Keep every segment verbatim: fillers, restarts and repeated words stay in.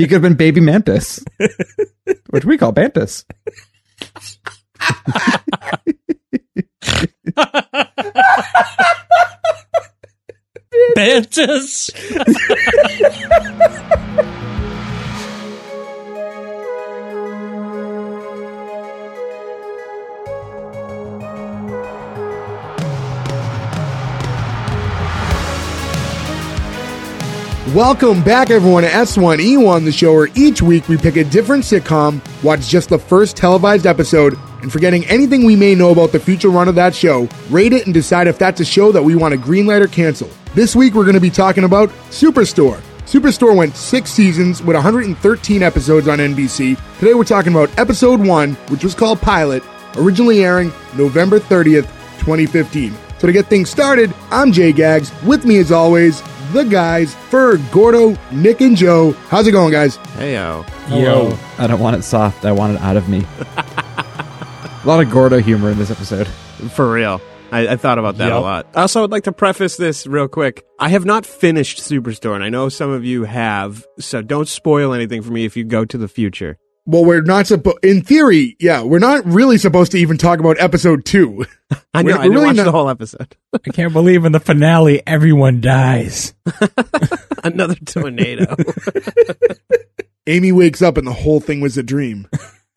He could have been baby mantis, which we call bantis. Bantis. Welcome back, everyone, to S one E one, the show where each week we pick a different sitcom, watch just the first televised episode, and forgetting anything we may know about the future run of that show, rate it and decide if that's a show that we want to greenlight or cancel. This week we're going to be talking about Superstore. Superstore went six seasons with one hundred thirteen episodes on N B C. Today we're talking about episode one, which was called Pilot, originally airing November thirtieth, twenty fifteen. So to get things started, I'm Jay Gags. With me as always, the guys, Ferg, Gordo, Nick, and Joe. How's it going, guys? Hey, yo. Yo. I don't want it soft. I want it out of me. A lot of Gordo humor in this episode. For real. I, I thought about that yep. a lot. I also would like to preface this real quick. I have not finished Superstore, and I know some of you have, so don't spoil anything for me if you go to the future. Well, we're not supposed, in theory, yeah, we're not really supposed to even talk about episode two. I know, I really watched not- the whole episode. I can't believe in the finale, everyone dies. Another tornado. Amy wakes up and the whole thing was a dream.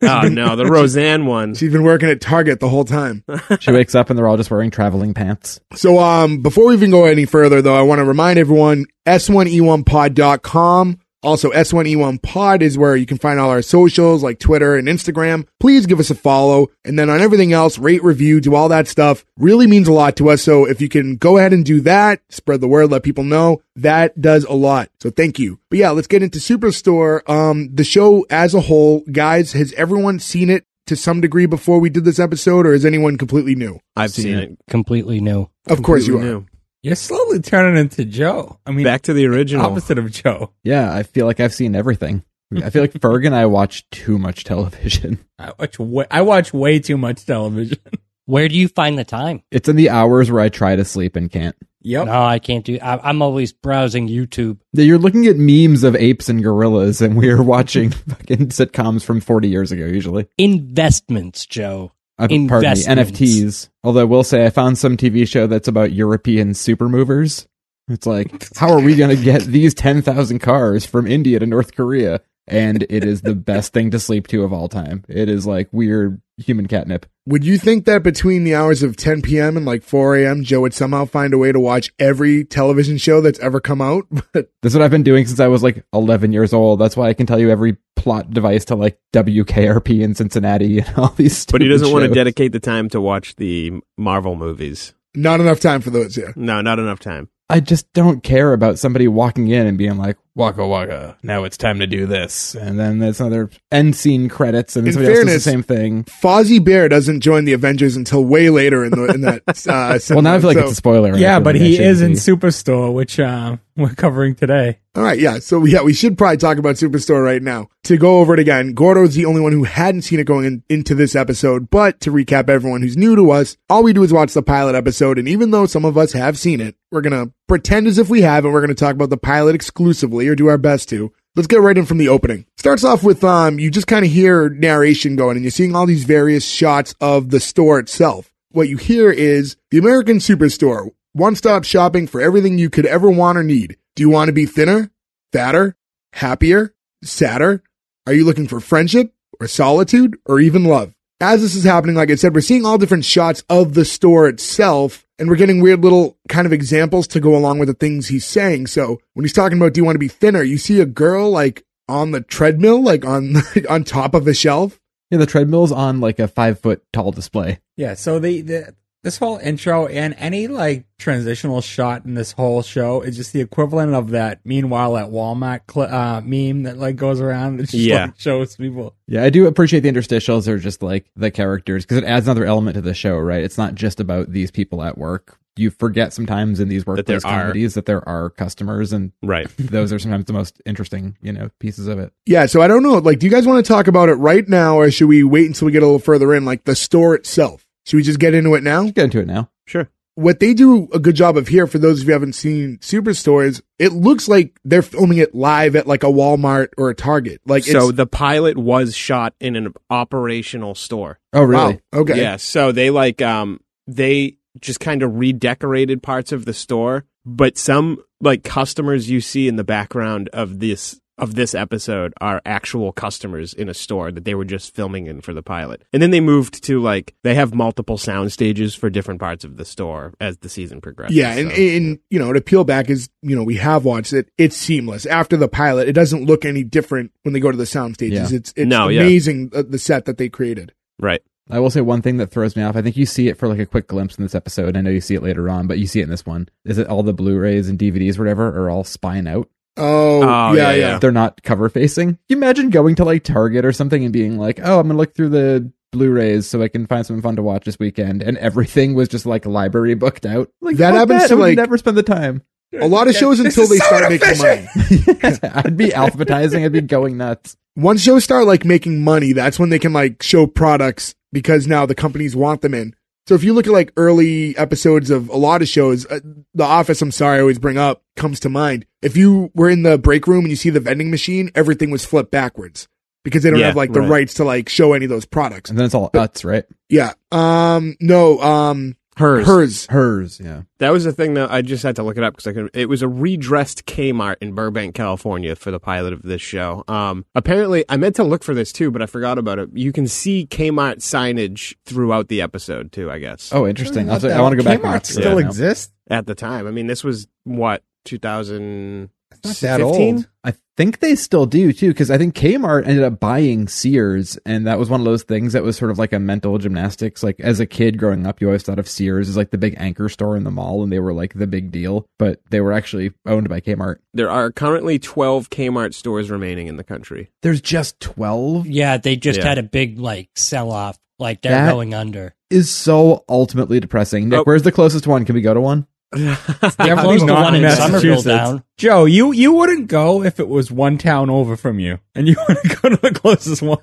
Oh, no, the Roseanne one. She's been working at Target the whole time. She wakes up and they're all just wearing traveling pants. So um, before we even go any further, though, I want to remind everyone, S one E one pod dot com. Also, S one E one pod is where you can find all our socials like Twitter and Instagram. Please give us a follow. And then on everything else, rate, review, do all that stuff. Really means a lot to us. So if you can go ahead and do that, spread the word, let people know. That does a lot. So thank you. But yeah, let's get into Superstore. Um, the show as a whole, guys, has everyone seen it to some degree before we did this episode, or is anyone completely new? I've seen, seen it. it. Completely new. Of course you are. New. You're slowly turning into Joe. I mean, back to the original. Opposite of Joe. Yeah, I feel like I've seen everything. I feel like Ferg and I watch too much television. I watch way, I watch way too much television. Where do you find the time? It's in the hours where I try to sleep and can't. Yep. No, I can't do I, I'm always browsing YouTube. You're looking at memes of apes and gorillas, and we're watching fucking sitcoms from forty years ago, usually. Investments, Joe. Uh, pardon me, N F Ts. Although I will say I found some T V show that's about European super movers. It's like, how are we going to get these ten thousand cars from India to North Korea? And it is the best thing to sleep to of all time. It is like weird human catnip. Would you think that between the hours of ten p.m. and like four a.m., Joe would somehow find a way to watch every television show that's ever come out? That's what I've been doing since I was like eleven years old. That's why I can tell you every plot device to like W K R P in Cincinnati and all these stuff. But he doesn't shows. want to dedicate the time to watch the Marvel movies. Not enough time for those, yeah. No, not enough time. I just don't care about somebody walking in and being like, waka waka, now it's time to do this. And then there's another end scene credits, and in somebody fairness, else does the same thing. Fozzie Bear doesn't join the Avengers until way later in, the, in that uh, Well, now I feel like so, it's a spoiler. Right? Yeah, but he is in Superstore, which uh, we're covering today. All right, yeah. So, yeah, we should probably talk about Superstore right now. To go over it again, Gordo's the only one who hadn't seen it going in, into this episode, but to recap everyone who's new to us, all we do is watch the pilot episode, and even though some of us have seen it, we're going to pretend as if we have, and we're going to talk about the pilot exclusively, or do our best to. Let's get right in from the opening. Starts off with, um, you just kind of hear narration going, and you're seeing all these various shots of the store itself. What you hear is, the American Superstore, one-stop shopping for everything you could ever want or need. Do you want to be thinner, fatter, happier, sadder? Are you looking for friendship or solitude or even love? As this is happening, like I said, we're seeing all different shots of the store itself, and we're getting weird little kind of examples to go along with the things he's saying. So when he's talking about, do you want to be thinner? You see a girl like on the treadmill, like on on top of a shelf. Yeah, the treadmill's on like a five foot tall display. Yeah, so the... the- This whole intro and any like transitional shot in this whole show is just the equivalent of that meanwhile at Walmart cl- uh, meme that like goes around and just yeah. like, shows people. Yeah, I do appreciate the interstitials are just like the characters because it adds another element to the show, right? It's not just about these people at work. You forget sometimes in these workplace that comedies that there are customers, and right. those are sometimes the most interesting, you know, pieces of it. Yeah, so I don't know. Like, do you guys want to talk about it right now, or should we wait until we get a little further in, like the store itself? Should we just get into it now? Let's get into it now. Sure. what they do a good job of here, for those of you who haven't seen Superstore, is it looks like they're filming it live at like a Walmart or a Target. Like, so it's... the pilot was shot in an operational store. Oh, really? Wow. Okay. Yeah. So they like um they just kind of redecorated parts of the store, but some like customers you see in the background of this. of this episode are actual customers in a store that they were just filming in for the pilot. And then they moved to, like, they have multiple sound stages for different parts of the store as the season progresses. Yeah, and, so, and yeah. you know, to peel back is, you know, we have watched it. It's seamless. After the pilot, it doesn't look any different when they go to the sound stages. Yeah. It's, it's no, amazing, yeah. the set that they created. Right. I will say one thing that throws me off. I think you see it for like a quick glimpse in this episode. I know you see it later on, but you see it in this one. Is it all the Blu-rays and D V Ds or whatever are all spine out? Oh, oh yeah, yeah, yeah. They're not cover facing. Can you imagine going to like Target or something and being like, oh, I'm going to look through the Blu-rays so I can find something fun to watch this weekend. And everything was just like library booked out. Like that happens that? to I like never spend the time. A lot of shows this until they so start efficient. making money. yeah, I'd be alphabetizing. I'd be going nuts. Once shows start like making money, that's when they can like show products because now the companies want them in. So if you look at like early episodes of a lot of shows, uh, The Office, I'm sorry, I always bring up, comes to mind. If you were in the break room and you see the vending machine, everything was flipped backwards because they don't yeah, have like the right. rights to like show any of those products. And then it's all Uts, right? Yeah. Um. No. Um. Hers. Hers. Hers. Yeah. That was the thing that I just had to look it up because I could. It was a redressed Kmart in Burbank, California for the pilot of this show. Um, apparently, I meant to look for this too, but I forgot about it. You can see Kmart signage throughout the episode too, I guess. Oh, interesting. I, I want to go back. Kmart still yeah, exists? At the time. I mean, this was what, two thousand? Not that old. I think they still do too, because I think Kmart ended up buying Sears, and that was one of those things that was sort of like a mental gymnastics. Like as a kid growing up, you always thought of Sears as like the big anchor store in the mall, and they were like the big deal, but they were actually owned by Kmart. There are currently twelve Kmart stores remaining in the country. There's just twelve? Yeah, they just yeah. had a big like sell-off. Like they're that going under. Is so ultimately depressing. Nick, oh. where's the closest one? Can we go to one? Definitely not one in Massachusetts. Down. Joe, you, you wouldn't go if it was one town over from you, and you want to go to the closest one.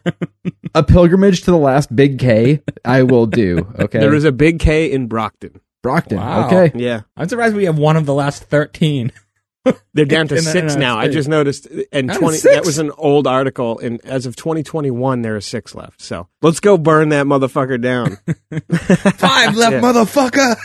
A pilgrimage to the last Big K, I will do. Okay, there is a Big K in Brockton. Brockton, wow. Okay, yeah. I'm surprised we have one of the last thirteen. They're down to in, six in now. State. I just noticed, and down twenty. That was an old article, and as of twenty twenty-one, there are six left. So let's go burn that motherfucker down. Five left, yeah. motherfucker.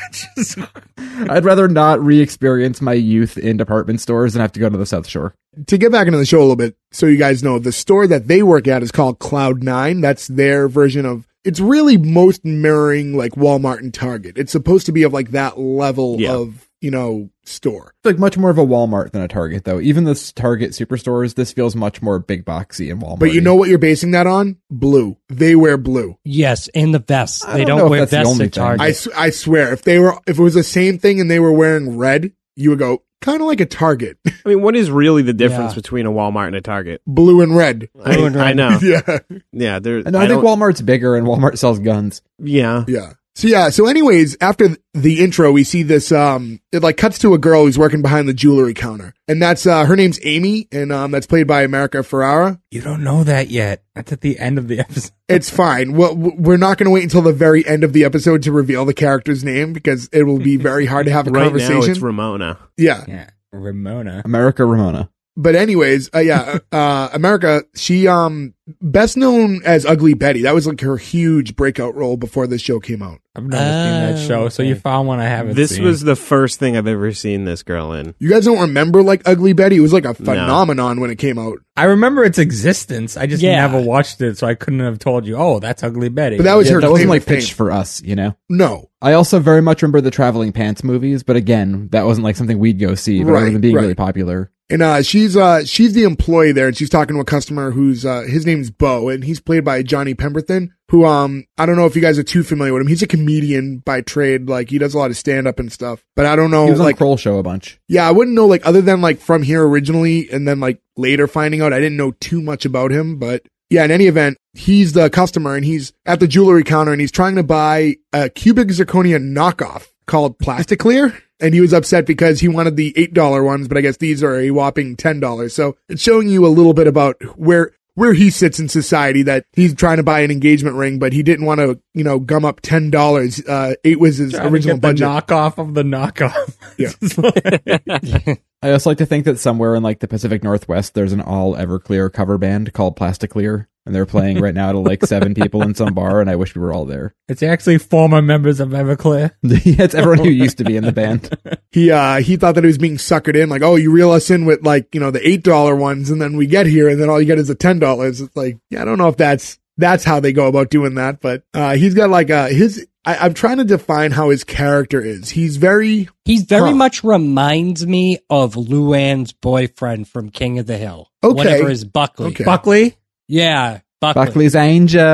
I'd rather not re-experience my youth in department stores than have to go to the South Shore. To get back into the show a little bit, so you guys know, the store that they work at is called Cloud Nine. That's their version of. It's really most mirroring like Walmart and Target. It's supposed to be of like that level yeah. of. You know, store. It's like much more of a Walmart than a Target, though. Even this Target Superstores, this feels much more big boxy and Walmart. But you know what you're basing that on? Blue. They wear blue. Yes, and the vests. They don't, don't wear vests at Target. I, su- I swear, if they were, if it was the same thing and they were wearing red, you would go kind of like a Target. I mean, what is really the difference yeah. between a Walmart and a Target? Blue and red. I, blue and red. I know. yeah, yeah. There. And I, I think Walmart's bigger, and Walmart sells guns. Yeah. Yeah. So yeah, so anyways, after the intro, we see this, um, it like cuts to a girl who's working behind the jewelry counter. And that's, uh, her name's Amy, and um, that's played by America Ferrara. You don't know that yet. That's at the end of the episode. It's fine. We'll, we're not going to wait until the very end of the episode to reveal the character's name because it will be very hard to have a right conversation. Right now, it's Ramona. Yeah. Yeah, Ramona. America Ramona. But anyways, uh, yeah, uh, America, she, um, best known as Ugly Betty. That was like her huge breakout role before this show came out. I've never oh, seen that show, so you found one I haven't this seen. This was the first thing I've ever seen this girl in. You guys don't remember like Ugly Betty? It was like a phenomenon no. when it came out. I remember its existence. I just yeah. never watched it, so I couldn't have told you, oh, that's Ugly Betty. But that was yeah, her That wasn't like pitched for us, you know? No. I also very much remember the Traveling Pants movies, but again, that wasn't like something we'd go see, but right, it wasn't being right. really popular. And uh, she's uh, she's the employee there, and she's talking to a customer who's uh, his name's Bo, and he's played by Johnny Pemberton, who um I don't know if you guys are too familiar with him. He's a comedian by trade, like he does a lot of stand up and stuff. But I don't know, he was on like the Kroll Show a bunch. Yeah, I wouldn't know like other than like from here originally, and then like later finding out I didn't know too much about him. But yeah, in any event, he's the customer, and he's at the jewelry counter, and he's trying to buy a cubic zirconia knockoff called Plasticlear. And he was upset because he wanted the eight dollar ones, but I guess these are a whopping ten dollars. So it's showing you a little bit about where where he sits in society, that he's trying to buy an engagement ring, but he didn't want to, you know, gum up ten dollars. Uh, it was his trying original to get budget. The knockoff of the knockoff. Yeah. I also like to think that somewhere in like the Pacific Northwest, there's an all Everclear cover band called Plasticlear, and they're playing right now to like seven people in some bar, and I wish we were all there. It's actually former members of Everclear. Yeah, it's everyone who used to be in the band. He uh, he thought that he was being suckered in, like, oh, you reel us in with like, you know, the eight dollar ones, and then we get here, and then all you get is the ten dollars. It's like, yeah, I don't know if that's that's how they go about doing that, but uh, he's got like a his. I, I'm trying to define how his character is. He's very He's very huh. much reminds me of Luann's boyfriend from King of the Hill. Okay, whatever is Buckley. Okay. Buckley. Yeah, Buckley. Buckley's Angel.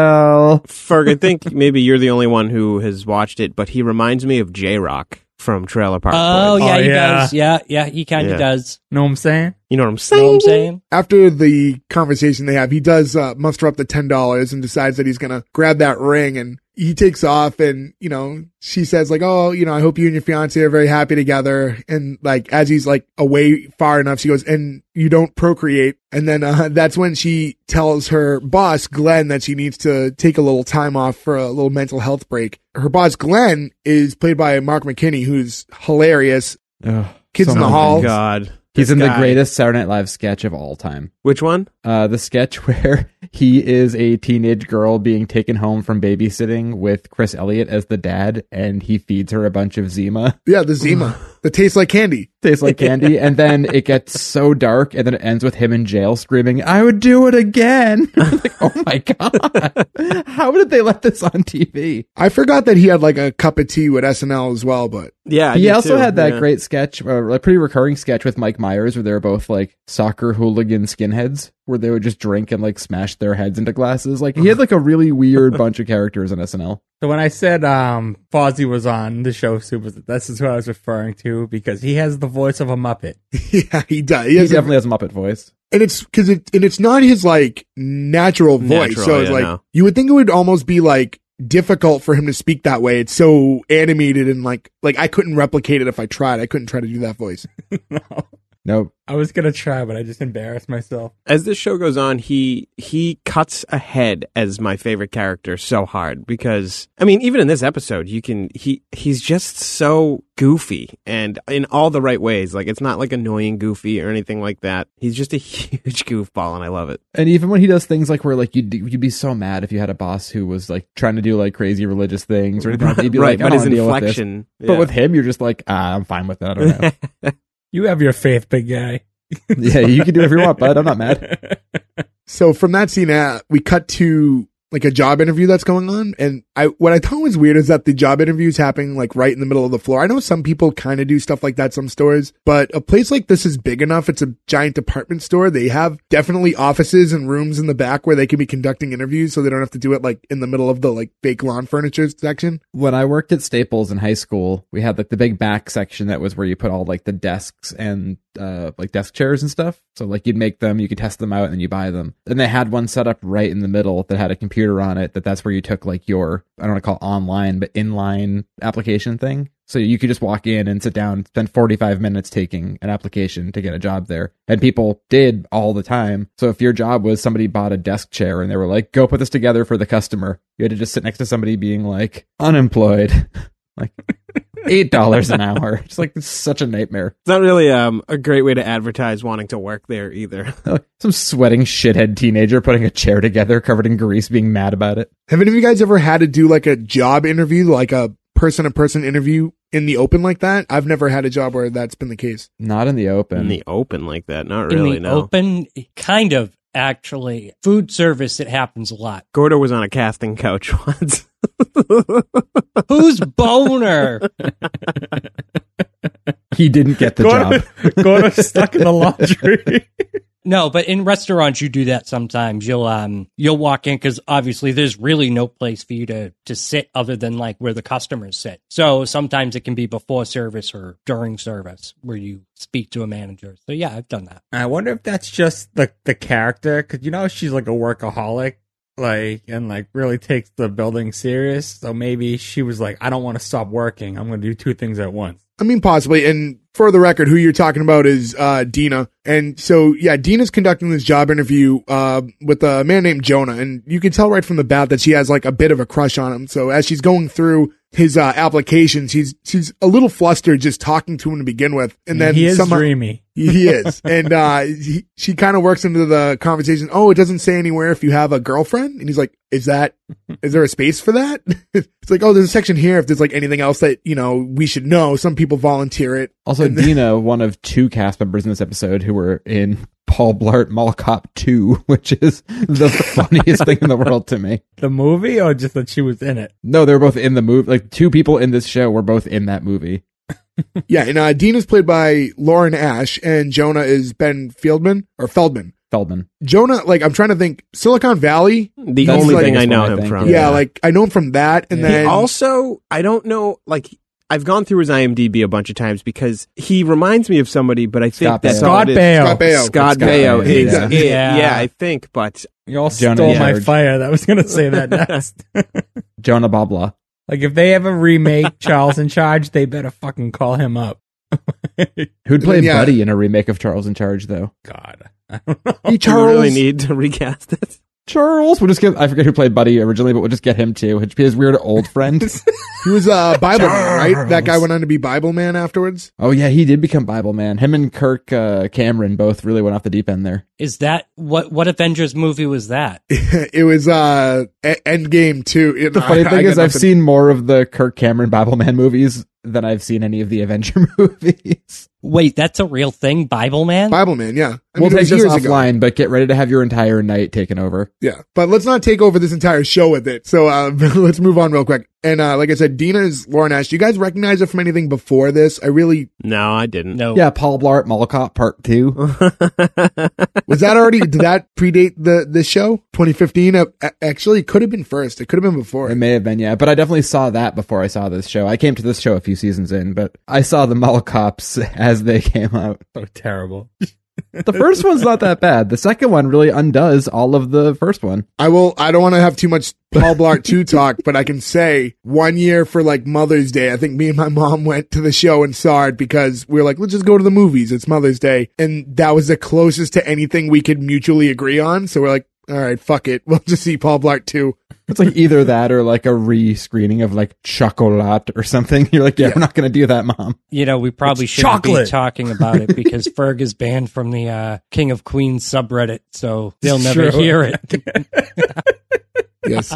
Ferg, I think maybe you're the only one who has watched it, but he reminds me of J-Rock from Trailer Park. Oh, yeah, oh, he yeah. does. Yeah, yeah, he kind of yeah. does. Know what I'm saying? You know what I'm saying? Know what I'm saying? After the conversation they have, he does uh, muster up the ten dollars and decides that he's going to grab that ring, and he takes off, and, you know, she says, like, oh, you know, I hope you and your fiance are very happy together. And, like, as he's, like, away far enough, she goes, and you don't procreate. And then uh, that's when she tells her boss, Glenn, that she needs to take a little time off for a little mental health break. Her boss, Glenn, is played by Mark McKinney, who's hilarious. Ugh, Kids so in the Hall. Oh, God. He's in guy. the greatest Saturday Night Live sketch of all time. Which one? Uh, the sketch where he is a teenage girl being taken home from babysitting with Chris Elliott as the dad, and he feeds her a bunch of Zima. Yeah, the Zima. That tastes like candy. Tastes like candy. And then it gets so dark, and then it ends with him in jail screaming, I would do it again. Like, oh my God. How did they let this on T V? I forgot that he had like a cup of tea with S N L as well, but. Yeah. I he also too. had that yeah. great sketch, a uh, pretty recurring sketch with Mike Myers where they were both like soccer hooligan skinheads, where they would just drink and like smash their heads into glasses. Like he had like a really weird bunch of characters on S N L. So when I said um, Fozzie was on the show, Super, this is who I was referring to, because he has the voice of a Muppet. Yeah, he does. He, he has definitely a, has a Muppet voice. And it's because it, and it's not his like natural voice. Natural, so it's yeah, like no. you would think it would almost be like difficult for him to speak that way. It's so animated, and like like I couldn't replicate it if I tried. I couldn't try to do that voice. No. Nope. I was going to try, but I just embarrassed myself. As this show goes on, he he cuts ahead as my favorite character so hard, because, I mean, even in this episode, you can he he's just so goofy, and in all the right ways. Like, it's not like annoying goofy or anything like that. He's just a huge goofball, and I love it. And even when he does things like where, like, you'd, you'd be so mad if you had a boss who was, like, trying to do, like, crazy religious things or anything. Like, you'd be right, like, but his inflection. With yeah. But with him, you're just like, ah, I'm fine with that. I don't know. You have your faith, big guy. Yeah, you can do whatever you want, bud. I'm not mad. So from that scene, uh, we cut to like a job interview that's going on. And I what I thought was weird is that the job interview is happening like right in the middle of the floor. I know some people kind of do stuff like that, some stores, but a place like this is big enough. It's a giant department store. They have definitely offices and rooms in the back where they can be conducting interviews, so they don't have to do it like in the middle of the like fake lawn furniture section. When I worked at Staples in high school, we had like the big back section that was where you put all like the desks and uh, like desk chairs and stuff. So like you'd make them, you could test them out, and then you buy them. And they had one set up right in the middle that had a computer on it, that that's where you took like your, I don't want to call it online, but inline application thing. So you could just walk in and sit down, spend forty-five minutes taking an application to get a job there. And people did all the time. So if your job was somebody bought a desk chair and they were like, go put this together for the customer, you had to just sit next to somebody being like, unemployed, like eight dollars an hour. It's like, it's such a nightmare. It's not really um, a great way to advertise wanting to work there either. Some sweating shithead teenager putting a chair together covered in grease, being mad about it. Have any of you guys ever had to do like a job interview, like a person-to-person interview in the open like that? I've never had a job where that's been the case. Not in the open. In the open like that. Not really, no. In the no. open, kind of, actually. Food service, it happens a lot. Gordo was on a casting couch once. Who's boner? He didn't get the Gordo, job. Gordo's stuck in the laundry. No, but in restaurants, you do that sometimes. You'll um, you'll walk in because obviously there's really no place for you to, to sit other than like where the customers sit. So sometimes it can be before service or during service where you speak to a manager. So yeah, I've done that. I wonder if that's just the, the character, because you know she's like a workaholic. Like, and like really takes the building serious. So maybe she was like, I don't want to stop working. I'm going to do two things at once. I mean, possibly. And for the record, who you're talking about is uh, Dina. And so, yeah, Dina's conducting this job interview uh, with a man named Jonah. And you can tell right from the bat that she has like a bit of a crush on him. So as she's going through his uh, applications, he's she's a little flustered just talking to him to begin with. And then he is somehow, dreamy. He is. And uh, he, she kind of works into the conversation. Oh, it doesn't say anywhere if you have a girlfriend. And he's like, is that, is there a space for that? It's like, oh, there's a section here if there's like anything else that, you know, we should know. Some people volunteer it. Also, then, Dina, one of two cast members in this episode who were in Paul Blart Mall Cop Two, which is the funniest thing in the world to me. The movie, or just that she was in it? No, they were both in the movie. Like, two people in this show were both in that movie. Yeah, and uh, Dina's played by Lauren Ash, and Jonah is Ben Fieldman, or Feldman. Feldman. Jonah, like, I'm trying to think, Silicon Valley? The That's only like, thing I know him I from. Yeah, yeah, like, I know him from that, and yeah. then... He also, I don't know, like... I've gone through his IMDb a bunch of times because he reminds me of somebody, but I think Scott that's Scott Baio. Scott Baio. Scott Baio is yeah. It. Yeah. yeah, I think, but you all Jonah stole my fire. That was gonna say that next. Jonah Babla. Like if they ever remake Charles in Charge, they better fucking call him up. Who'd play yeah. Buddy in a remake of Charles in Charge though? God. I don't know. Hey, Charles. We really need to recast it. Charles, we'll just get, I forget who played Buddy originally, but we'll just get him too. His weird old friend. He was uh, Bible Man, right? That guy went on to be Bible Man afterwards. Oh yeah, he did become Bible Man. Him and Kirk uh, Cameron both really went off the deep end there. Is that, what What Avengers movie was that? It was uh, Endgame two. It, the funny I, thing I is I've seen more of the Kirk Cameron Bible Man movies than I've seen any of the Avenger movies. Wait, that's a real thing? Bible Man? Bible Man, yeah. I mean, we'll take this offline, but get ready to have your entire night taken over. Yeah, but let's not take over this entire show with it. So uh, let's move on real quick. And uh, like I said, Dina is Lauren Ash. Do you guys recognize her from anything before this? I really... No, I didn't. No. Yeah, Paul Blart, Mall Cop Part two. Was that already... Did that predate the, the show? twenty fifteen? Uh, actually, it could have been first. It could have been before. It may have been, yeah. But I definitely saw that before I saw this show. I came to this show a few seasons in, but I saw the Mall Cops as they came out. So terrible. The first one's not that bad. The second one really undoes all of the first one. I will. I don't want to have too much Paul Blart two talk, but I can say one year for like Mother's Day, I think me and my mom went to the show and saw it because we were like, let's just go to the movies. It's Mother's Day. And that was the closest to anything we could mutually agree on. So we're like, all right, fuck it. We'll just see Paul Blart two. It's like either that or like a re-screening of like Chocolat or something. You're like, yeah, yeah. We're not going to do that, Mom. You know, we probably it's shouldn't chocolate. Be talking about it because Ferg is banned from the uh, King of Queens subreddit, so they'll never True. Hear it. Yes.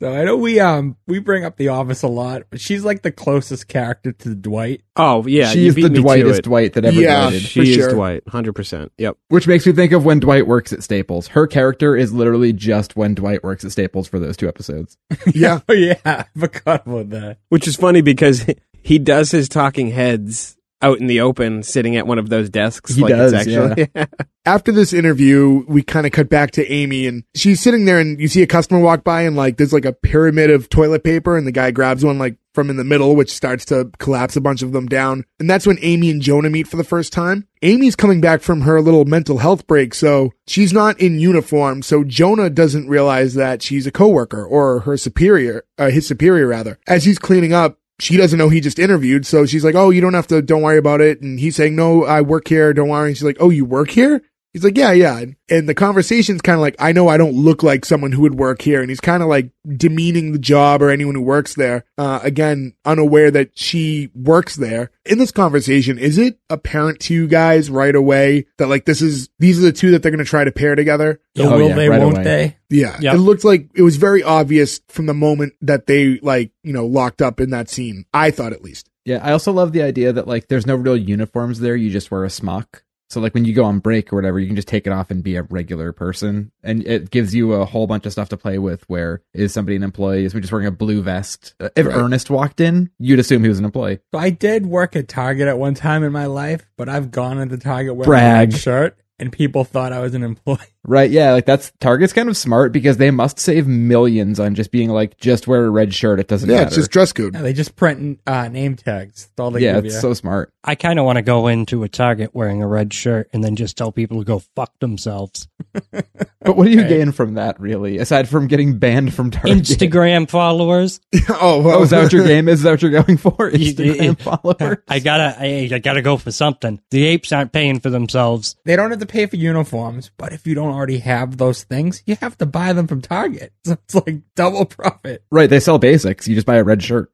So I know we um we bring up The Office a lot, but she's like the closest character to Dwight. Oh yeah, she's the Dwightest Dwight that ever yeah, dated. She for is sure. Dwight, one hundred percent. Yep. Which makes me think of when Dwight works at Staples. Her character is literally just when Dwight works at Staples for those two episodes. Yeah, oh, yeah, I forgot about that. Which is funny because he does his talking heads out in the open, sitting at one of those desks. He like does, it's actually. Yeah. After this interview, we kind of cut back to Amy, and she's sitting there, and you see a customer walk by, and like there's like a pyramid of toilet paper, and the guy grabs one like from in the middle, which starts to collapse a bunch of them down. And that's when Amy and Jonah meet for the first time. Amy's coming back from her little mental health break, so she's not in uniform, so Jonah doesn't realize that she's a coworker or her superior, uh, his superior rather. As he's cleaning up, she doesn't know he just interviewed, so she's like, oh, you don't have to, don't worry about it. And he's saying, no, I work here, don't worry. And she's like, oh, you work here? He's like, yeah, yeah. And, and the conversation's kind of like, I know I don't look like someone who would work here. And he's kind of like demeaning the job or anyone who works there. Uh, again, unaware that she works there. In this conversation, is it apparent to you guys right away that like this is, these are the two that they're going to try to pair together? Oh, will yeah, they, right won't away. They? Yeah. Yep. It looked like it was very obvious from the moment that they like, you know, locked up in that scene. I thought at least. Yeah. I also love the idea that like there's no real uniforms there. You just wear a smock. So, like, when you go on break or whatever, you can just take it off and be a regular person. And it gives you a whole bunch of stuff to play with where is somebody an employee? Is we just wearing a blue vest? If right. Ernest walked in, you'd assume he was an employee. So I did work at Target at one time in my life, but I've gone into Target wearing Brag. A red shirt, and people thought I was an employee. Right, yeah, like that's Target's kind of smart because they must save millions on just being like, just wear a red shirt, it doesn't yeah, matter. Yeah, it's just dress code. Yeah, they just print uh, name tags. That's all they yeah, give it's you. So smart. I kind of want to go into a Target wearing a red shirt and then just tell people to go fuck themselves. But what do you okay. gain from that, really, aside from getting banned from Target? Instagram followers. oh, well. oh, is that what your game is? Is that what you're going for? Instagram followers? I gotta, I, I gotta go for something. The apes aren't paying for themselves. They don't have to pay for uniforms, but if you don't already have those things, you have to buy them from Target. So it's like double profit. Right, they sell basics. You just buy a red shirt.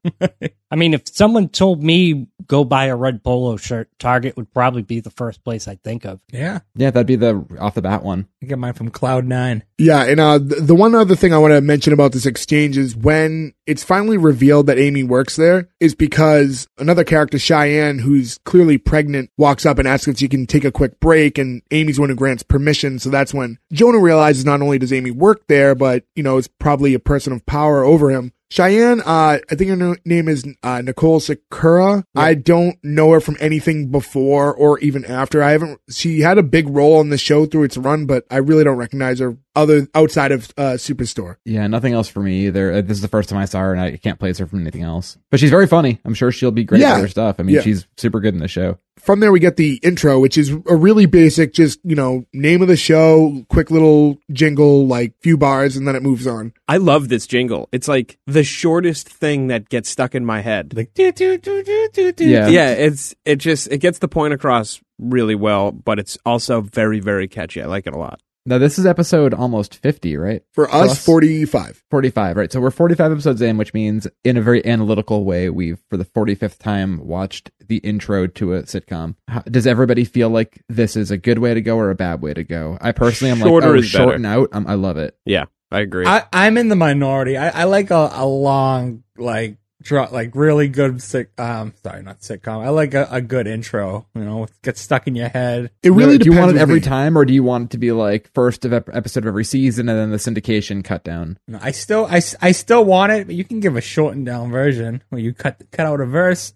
I mean, if someone told me go buy a red polo shirt, Target would probably be the first place I'd think of. Yeah. Yeah, that'd be the off-the-bat one. I get mine from Cloud Nine. Yeah, and uh, the, the one other thing I want to mention about this exchange is when it's finally revealed that Amy works there is because another character, Cheyenne, who's clearly pregnant, walks up and asks if she can take a quick break, and Amy's one who grants permission, so that's when Jonah realizes not only does Amy work there, but, you know, it's probably a person of power over him. Cheyenne, uh, I think her name is uh, Nicole Sakura. Yeah. I don't know her from anything before or even after. I haven't. She had a big role on the show through its run, but I really don't recognize her other outside of uh, Superstore. Yeah, nothing else for me either. This is the first time I saw her, and I can't place her from anything else. But she's very funny. I'm sure she'll be great yeah. at her stuff. I mean, yeah. she's super good in the show. From there, we get the intro, which is a really basic, just, you know, name of the show, quick little jingle, like few bars, and then it moves on. I love this jingle. It's like the shortest thing that gets stuck in my head. Like, do, do, do, do, do, do. Yeah. yeah, it's it just it gets the point across really well, but it's also very, very catchy. I like it a lot. Now, this is episode almost fifty, right? For us, For us, forty-five. forty-five, right. So we're forty-five episodes in, which means in a very analytical way, we've, for the forty-fifth time, watched the intro to a sitcom. How, does everybody feel like this is a good way to go or a bad way to go? I personally am Shorter like, oh, shorten out. Um, I love it. Yeah, I agree. I, I'm in the minority. I, I like a, a long, like, like really good sick um sorry not sitcom I like a, a good intro, you know, gets stuck in your head. It really do you want it every me. time, or do you want it to be like first of ep- episode of every season and then the syndication cut down? No, I still I, I still want it, but you can give a shortened down version where you cut cut out a verse.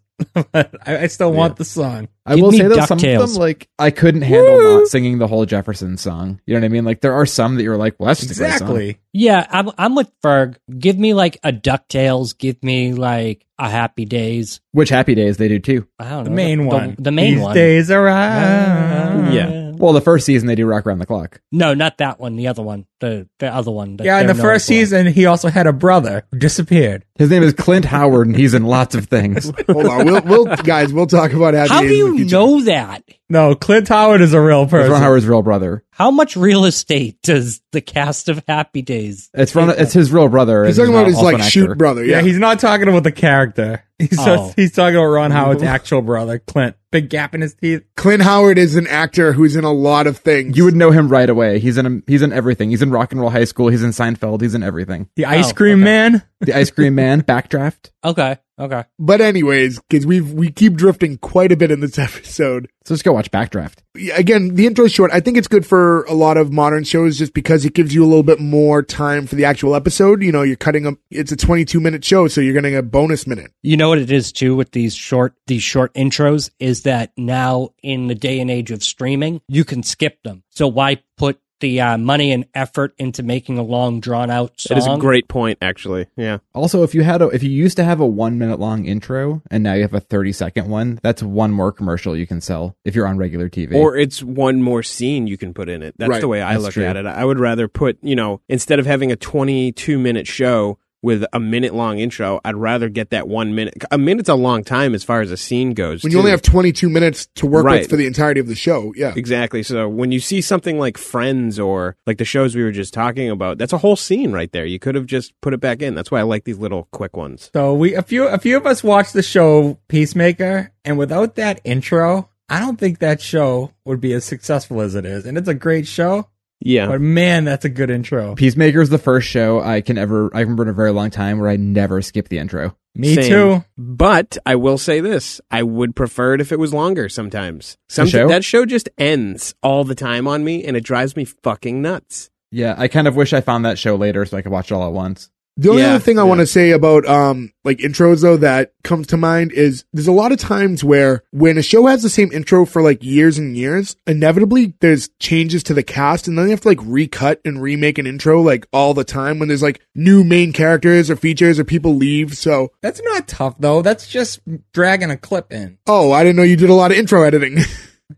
But I, I still want yeah. the song. I Give will say that some tails. of them, like, I couldn't handle Woo! not singing the whole Jefferson song. You know what I mean? Like, there are some that you're like, well, that's just exactly. a great song. Yeah, I'm, I'm with Ferg. Give me, like, a DuckTales. Give me, like, a Happy Days. Which Happy Days they do, too. I don't know. The main the, one. The, the main These one. These days are out. Yeah. Well, the first season, they do Rock Around the Clock. No, not that one. The other one. The, the other one. Yeah, in the first season, he also had a brother who disappeared. His name is Clint Howard, and he's in lots of things. Hold on. We'll, we'll, guys, we'll talk about Happy How Days. How do you know that? No, Clint Howard is a real person. Clint Howard's real brother. How much real estate does the cast of Happy Days? It's from, it's his real brother. He's talking about his, like, shoot brother. Yeah. yeah, he's not talking about the character. He's, oh. just, he's talking about Ron Howard's actual brother, Clint. Big gap in his teeth. Clint Howard is an actor who's in a lot of things. You would know him right away. He's in a, he's in everything. He's in Rock and Roll High School. He's in Seinfeld. He's in everything. The Ice oh, Cream okay. Man. The Ice Cream Man. Backdraft. Okay. Okay. But anyways, because we've we keep drifting quite a bit in this episode. So let's go watch Backdraft. Again, the intro is short. I think it's good for a lot of modern shows just because it gives you a little bit more time for the actual episode. You know, you're cutting a, it's a twenty-two minute show, so you're getting a bonus minute. You know what it is too with these short these short intros is that now in the day and age of streaming, you can skip them. So why put the uh, money and effort into making a long, drawn-out song. It is a great point, actually. Yeah. Also, if you had, a, if you used to have a one-minute long intro, and now you have a thirty-second one, that's one more commercial you can sell if you're on regular T V. Or it's one more scene you can put in it. That's right. the way I that's look true. at it. I would rather put, you know, instead of having a twenty-two minute show with a minute-long intro, I'd rather get that one minute. A minute's a long time as far as a scene goes. When you too. only have twenty-two minutes to work right. with for the entirety of the show, yeah. Exactly. So when you see something like Friends or like the shows we were just talking about, that's a whole scene right there. You could have just put it back in. That's why I like these little quick ones. So we a few a few of us watched the show Peacemaker, and without that intro, I don't think that show would be as successful as it is. And it's a great show. Yeah. But man, that's a good intro. Peacemaker is the first show I can ever, I remember in a very long time where I never skip the intro. Me Same. too. But I will say this. I would prefer it if it was longer sometimes. Some show? That show just ends all the time on me and it drives me fucking nuts. Yeah, I kind of wish I found that show later so I could watch it all at once. The only yeah, other thing I yeah. want to say about um like intros though that comes to mind is there's a lot of times where when a show has the same intro for like years and years, inevitably there's changes to the cast and then they have to like recut and remake an intro like all the time when there's like new main characters or features or people leave. So that's not tough though. That's just dragging a clip in. Oh, I didn't know you did a lot of intro editing.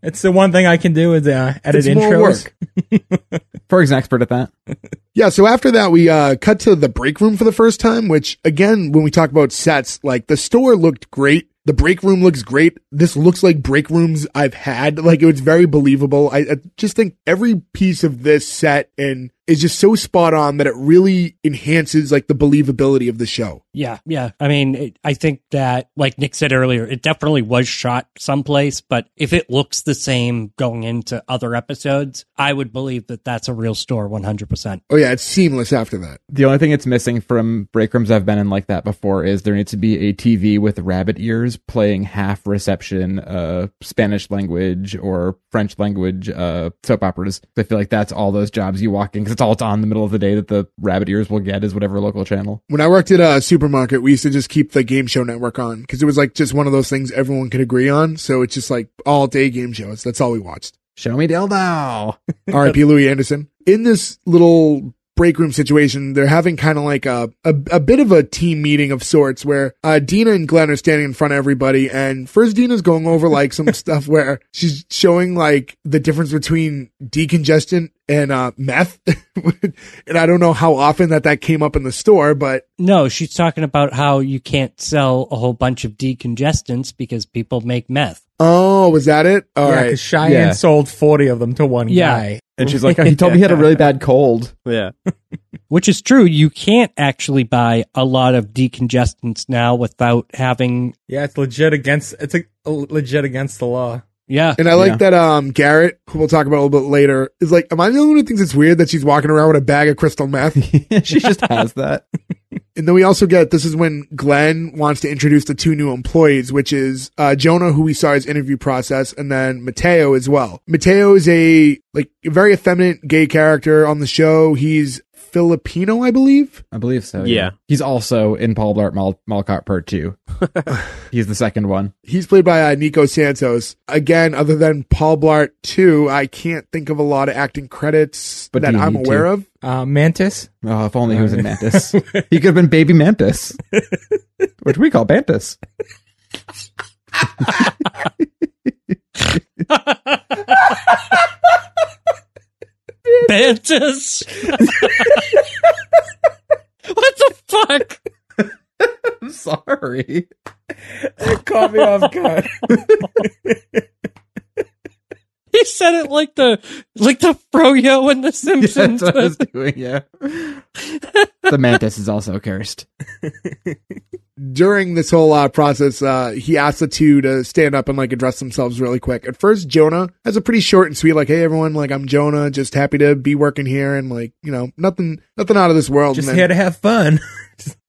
It's the one thing I can do is uh, edit it's intros. Ferg's an expert at that. Yeah, so after that, we uh, cut to the break room for the first time, which, again, when we talk about sets, like, the store looked great. The break room looks great. This looks like break rooms I've had. Like, it was very believable. I, I just think every piece of this set and is just so spot on that it really enhances, like, the believability of the show. Yeah, yeah. I mean, it, I think that, like Nick said earlier, it definitely was shot someplace, but if it looks the same going into other episodes, I would believe that that's a real store one hundred percent. Oh, yeah, it's seamless after that. The only thing it's missing from break rooms I've been in like that before is there needs to be a T V with rabbit ears playing half reception, uh, Spanish language or French language uh, soap operas. I feel like that's all those jobs you walk in, because it's all it's on in the middle of the day that the rabbit ears will get is whatever local channel. When I worked at a supermarket, we used to just keep the Game Show Network on because it was like just one of those things everyone could agree on. So it's just like all day game shows. That's all we watched. Show me dildo. R I P Louis Anderson. In this little break room situation, they're having kind of like a, a a bit of a team meeting of sorts where uh Dina and Glenn are standing in front of everybody, and first Dina's going over like some stuff where she's showing like the difference between decongestant and uh meth. And I don't know how often that that came up in the store, but no, she's talking about how you can't sell a whole bunch of decongestants because people make meth. Oh, was that it? All yeah, right. Because Cheyenne yeah. sold forty of them to one yeah. guy. And she's like, oh, he told me he had a really bad cold. Yeah. Which is true. You can't actually buy a lot of decongestants now without having... Yeah, it's legit against it's a, a legit against the law. Yeah. And I like yeah. that um, Garrett, who we'll talk about a little bit later, is like, am I the only one who thinks it's weird that she's walking around with a bag of crystal meth? She just has that. And then we also get, this is when Glenn wants to introduce the two new employees, which is uh, Jonah, who we saw his interview process, and then Mateo as well. Mateo is a like very effeminate gay character on the show. He's Filipino, I believe. I believe so. Yeah. yeah. He's also in Paul Blart Mall, Mall Cop Part Two. He's the second one. He's played by uh, Nico Santos. Again, other than Paul Blart Two, I can't think of a lot of acting credits but that I'm aware to? of. Uh, Mantis. Oh, if only he was in Mantis. He could have been Baby Mantis, which we call Bantus. Bantus. What the fuck? I'm sorry. It caught me off guard. He said it like the like the froyo in The Simpsons. Yeah, that's what I was doing, yeah. The mantis is also cursed. During this whole uh, process, uh, he asks the two to stand up and like address themselves really quick. At first, Jonah has a pretty short and sweet, like, "Hey everyone, like I'm Jonah, just happy to be working here, and like you know nothing, nothing out of this world. Just and here then- to have fun."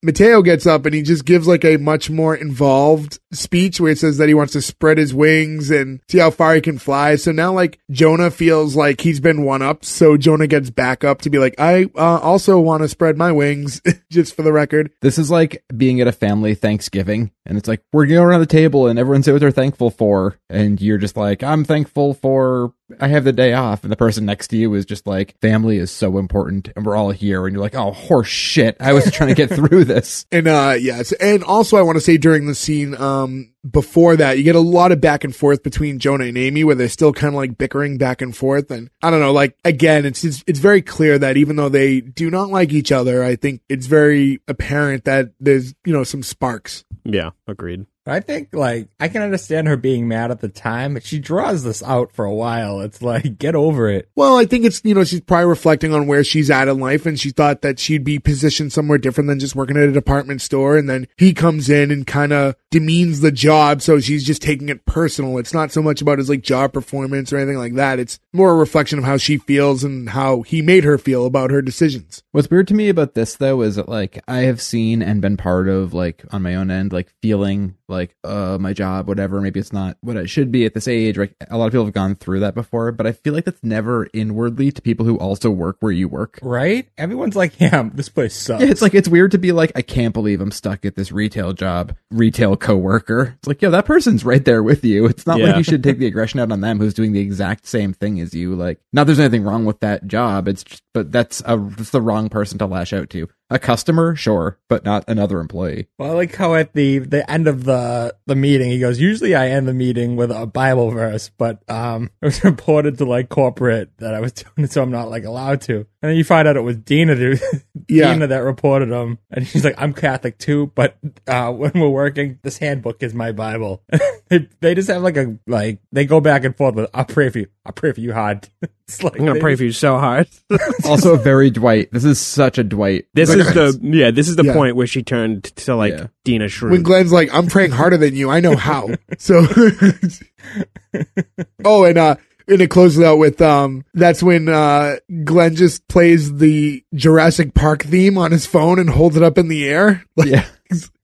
Mateo gets up and he just gives like a much more involved speech where it says that he wants to spread his wings and see how far he can fly. So now like Jonah feels like he's been one up. So Jonah gets back up to be like, I uh, also want to spread my wings, just for the record. This is like being at a family Thanksgiving and it's like, we're going around the table and everyone say what they're thankful for. And you're just like, I'm thankful for... I have the day off, and the person next to you is just like, family is so important and we're all here, and you're like, oh horse shit, I was trying to get through this. And uh yes, and also I want to say during the scene um before that, you get a lot of back and forth between Jonah and Amy where they're still kind of like bickering back and forth, and I don't know, like again, it's, it's it's very clear that even though they do not like each other, I think it's very apparent that there's, you know, some sparks. Yeah, agreed. I think, like, I can understand her being mad at the time, but she draws this out for a while. It's like, get over it. Well, I think it's, you know, she's probably reflecting on where she's at in life, and she thought that she'd be positioned somewhere different than just working at a department store, and then he comes in and kind of demeans the job, so she's just taking it personal. It's not so much about his, like, job performance or anything like that. It's more a reflection of how she feels and how he made her feel about her decisions. What's weird to me about this, though, is that, like, I have seen and been part of, like, on my own end, like, feeling... like, uh, my job, whatever, maybe it's not what it should be at this age. Like, a lot of people have gone through that before, but I feel like that's never inwardly to people who also work where you work. Right? Everyone's like, yeah, this place sucks. Yeah, it's like, it's weird to be like, I can't believe I'm stuck at this retail job, retail coworker. It's like, yo, that person's right there with you. It's not yeah. like you should take the aggression out on them who's doing the exact same thing as you. Like, not there's anything wrong with that job. It's just, but that's a, it's the wrong person to lash out to. A customer, sure, but not another employee. Well, I like how at the, the end of the, the meeting, he goes, usually I end the meeting with a Bible verse, but um, it was reported to, like, corporate that I was doing it, so I'm not, like, allowed to. And then you find out it was Dina, dude. Yeah. Dina that reported him. And she's like, I'm Catholic, too, but uh, when we're working, this handbook is my Bible. they, they just have, like, a, like, they go back and forth with, I'll pray for you. I'll pray for you hard. Like, I'm gonna pray for you so hard. Also, very Dwight. This is such a Dwight. This like, is the yeah. This is the yeah. point where she turned to like yeah. Dina Shrew. When Glenn's like, "I'm praying harder than you. I know how." So, oh, and uh, and it closes out with um. That's when uh, Glenn just plays the Jurassic Park theme on his phone and holds it up in the air. Like, yeah.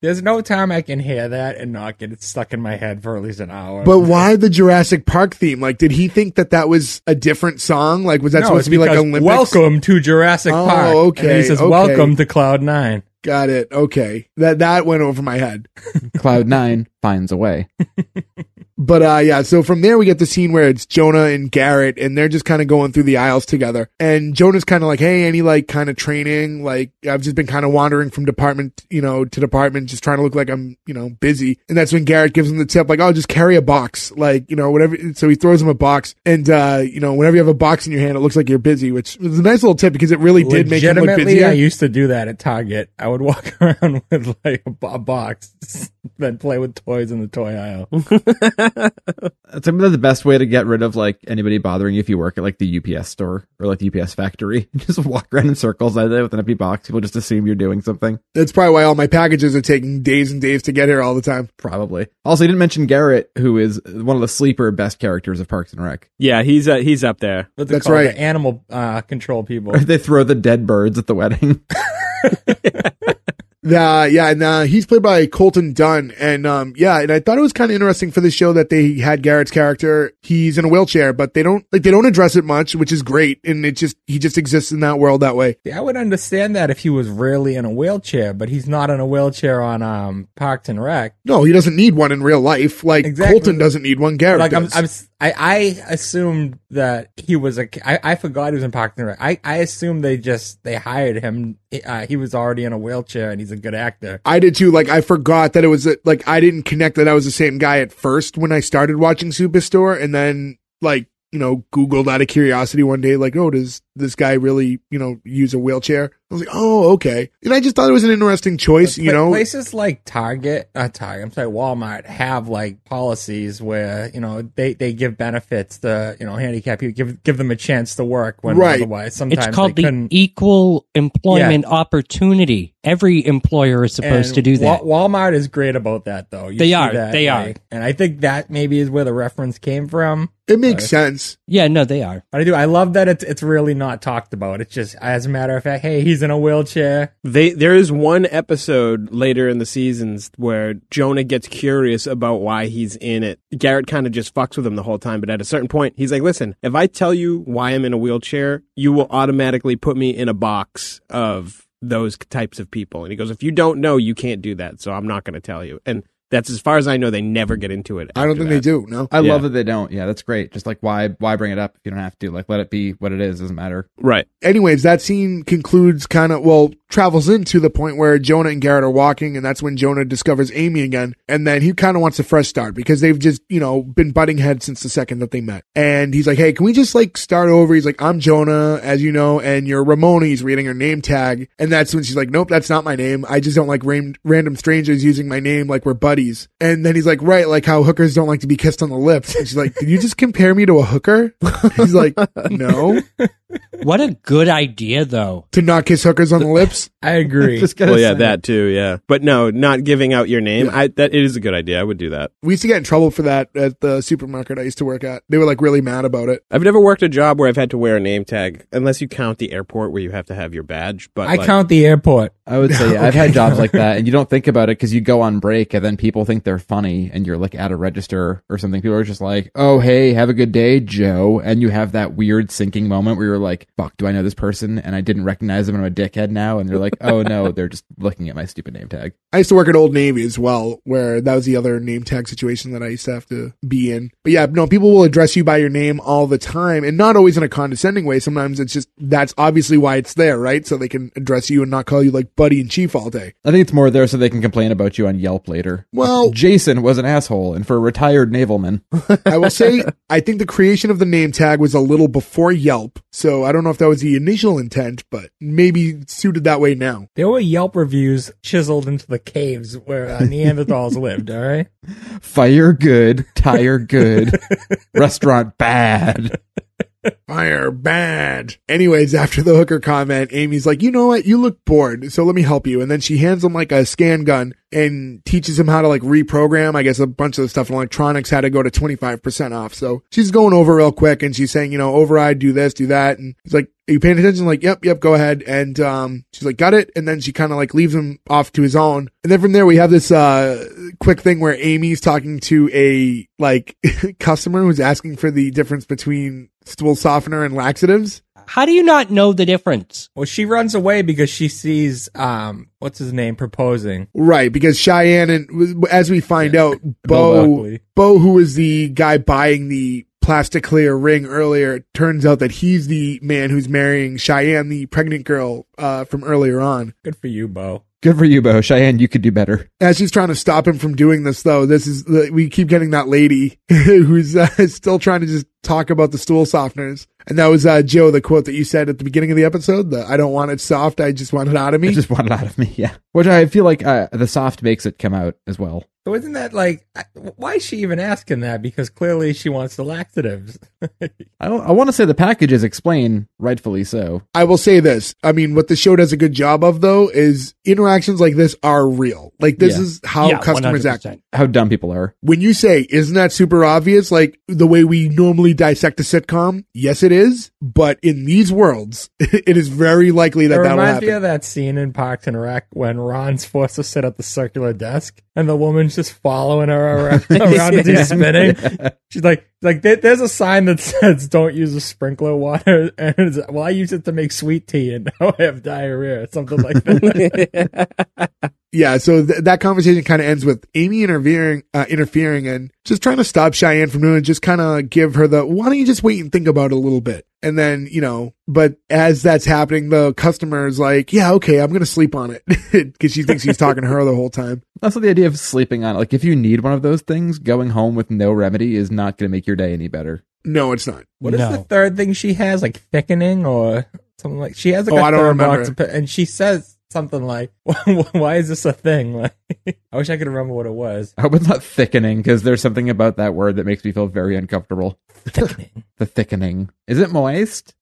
There's no time I can hear that and not get it stuck in my head for at least an hour. But why the Jurassic Park theme? Like, did he think that that was a different song? Like, was that no, supposed to be like Olympics? Welcome to Jurassic oh, Park. Oh, okay. And he says, okay. Welcome to Cloud Nine. Got it. Okay. That that went over my head. Cloud Nine finds a way. But uh, yeah, so from there we get the scene where it's Jonah and Garrett, and they're just kind of going through the aisles together. And Jonah's kind of like, "Hey, any like kind of training? Like I've just been kind of wandering from department, you know, to department, just trying to look like I'm, you know, busy." And that's when Garrett gives him the tip, like, "Oh, just carry a box, like you know, whatever." So he throws him a box, and uh, you know, whenever you have a box in your hand, it looks like you're busy, which was a nice little tip because it really did make him look busy. I used to do that at Target. I would walk around with like a box, then play with toys in the toy aisle. That's the best way to get rid of like anybody bothering you if you work at like the U P S store or like the U P S factory. Just walk around in circles either with an empty box. People just assume you're doing something. That's probably why all my packages are taking days and days to get here all the time. Probably. Also, you didn't mention Garrett, who is one of the sleeper best characters of Parks and Rec. Yeah, he's uh, he's up there. That's right. The animal uh, control people. They throw the dead birds at the wedding. Uh, yeah, and uh, he's played by Colton Dunn, and um, yeah, and I thought it was kind of interesting for the show that they had Garrett's character. He's in a wheelchair, but they don't like they don't address it much, which is great. And it just he just exists in that world that way. Yeah, I would understand that if he was rarely in a wheelchair, but he's not in a wheelchair on um, Parks and Rec. No, he doesn't need one in real life. Like exactly. Colton doesn't need one. Garrett like, does. I'm, I'm... I, I assumed that he was a. I, I forgot he was in Parks and Rec. I, I assumed they just they hired him. Uh, he was already in a wheelchair and he's a good actor. I did too. Like I forgot that it was a, like I didn't connect that I was the same guy at first when I started watching Superstore, and then like you know Googled out of curiosity one day like, oh, does this guy really you know use a wheelchair? I was like, oh, okay. And I just thought it was an interesting choice, you know. Places like Target, not Target, I'm sorry, Walmart have like policies where, you know, they, they give benefits to, you know, handicapped people, give give them a chance to work when right. otherwise sometimes it's called they the couldn't... equal employment yeah. opportunity. Every employer is supposed and to do that. Wa- Walmart is great about that, though. You they are. That, they like, are. And I think that maybe is where the reference came from. It makes but, sense. Yeah, no, they are. But I do. I love that it's it's really not talked about. It's just, as a matter of fact, hey, he's in a wheelchair. They there is one episode later in the seasons where Jonah gets curious about why he's in it. Garrett kind of just fucks with him the whole time, but at a certain point he's like, listen, if I tell you why I'm in a wheelchair, you will automatically put me in a box of those types of people. And he goes, if you don't know, you can't do that, so I'm not going to tell you. And that's as far as I know. They never get into it. I don't think that. They do. No, I yeah. love that they don't. Yeah, that's great. Just like why, why bring it up if you don't have to? Like let it be what it is. Doesn't matter. Right. Anyways, that scene concludes kind of well travels into the point where Jonah and Garrett are walking, and that's when Jonah discovers Amy again, and then he kind of wants a fresh start because they've just you know been butting heads since the second that they met, and he's like, hey, can we just like start over? He's like, I'm Jonah, as you know, and you're Ramona. He's reading her name tag, and that's when she's like, nope, that's not my name. I just don't like ram- random strangers using my name like we're buddies. And then he's like, right, like how hookers don't like to be kissed on the lips. And she's like, did you just compare me to a hooker? He's like, no. What a good idea, though. To not kiss hookers on the lips? lives. I agree. Just well, yeah, that it. too, yeah. But no, not giving out your name. Yeah. I that it is a good idea. I would do that. We used to get in trouble for that at the supermarket I used to work at. They were like really mad about it. I've never worked a job where I've had to wear a name tag, unless you count the airport where you have to have your badge. But I like, count the airport. I would say yeah, okay. I've had jobs like that, and you don't think about it because you go on break, and then people think they're funny, and you're like at a register or something. People are just like, "Oh, hey, have a good day, Joe," and you have that weird sinking moment where you're like, "Fuck, do I know this person?" And I didn't recognize them, and I'm a dickhead now. And they're like, "Oh no, they're just looking at my stupid name tag." I used to work at Old Navy as well, where that was the other name tag situation that I used to have to be in. But yeah, no, people will address you by your name all the time, and not always in a condescending way. Sometimes it's just that's obviously why it's there, right? So they can address you and not call you like buddy and chief all day. I think it's more there so they can complain about you on Yelp later. Well, Jason was an asshole, and for a retired naval man. I will say, I think the creation of the name tag was a little before Yelp, so I don't know if that was the initial intent, but maybe suited that way now. There were Yelp reviews chiseled into the caves where uh, Neanderthals lived, all right? Fire good, tire good, restaurant bad. Fire bad. Anyways, after the hooker comment, Amy's like, "You know what? You look bored, so let me help you." And then she hands him like a scan gun and teaches him how to like reprogram, I guess, a bunch of the stuff in electronics, how to go to twenty-five percent off. So she's going over real quick and she's saying, you know, override, do this, do that. And he's like, "Are you paying attention?" Like, yep, yep, go ahead. And um, she's like, "Got it." And then she kind of like leaves him off to his own. And then from there, we have this uh, quick thing where Amy's talking to a like customer who's asking for the difference between stool softener and laxatives. How do you not know the difference? Well, she runs away because she sees, um, what's his name, proposing. Right, because Cheyenne, and as we find yeah. out, Bo, Bo, who is the guy buying the Plasticlear ring earlier, it turns out that he's the man who's marrying Cheyenne, the pregnant girl uh, from earlier on. Good for you, Bo. Good for you, Bo. Cheyenne, you could do better. As she's trying to stop him from doing this, though, this is the, we keep getting that lady who's uh, still trying to just talk about the stool softeners. And that was, uh, Joe, the quote that you said at the beginning of the episode, the, "I don't want it soft, I just want it out of me." I just want it out of me, yeah. Which I feel like uh, the soft makes it come out as well. So isn't that like, why is she even asking that? Because clearly she wants the laxatives. I don't, I want to say the packages explain, rightfully so. I will say this. I mean, what the show does a good job of, though, is interactions like this are real. Like, this yeah. is how yeah, customers one hundred percent act. How dumb people are. When you say, "Isn't that super obvious?" Like, the way we normally dissect a sitcom, yes, it is. But in these worlds, it is very likely that that will happen. It reminds me of that scene in Parks and Rec when Ron's forced to sit at the circular desk and the woman's just following her around, around as he's spinning. Yeah. She's like, like there, there's a sign that says, "Don't use a sprinkler water." And it's, "Well, I use it to make sweet tea, and now I have diarrhea," or something like that. Yeah, so th- that conversation kind of ends with Amy interfering, uh, interfering, and just trying to stop Cheyenne from doing it. Just kind of give her the, "Why don't you just wait and think about it a little bit?" And then, you know, but as that's happening, the customer's like, "Yeah, okay, I'm going to sleep on it," because she thinks he's talking to her the whole time. That's the idea of sleeping on it. Like, if you need one of those things, going home with no remedy is not going to make your day any better. No, it's not. What no. is the third thing she has? Like thickening or something like she has like oh, a I don't remember. And she says something like, "Why is this a thing?" Like, I wish I could remember what it was. I hope it's not thickening, because there's something about that word that makes me feel very uncomfortable. Thickening. The thickening. Is it moist?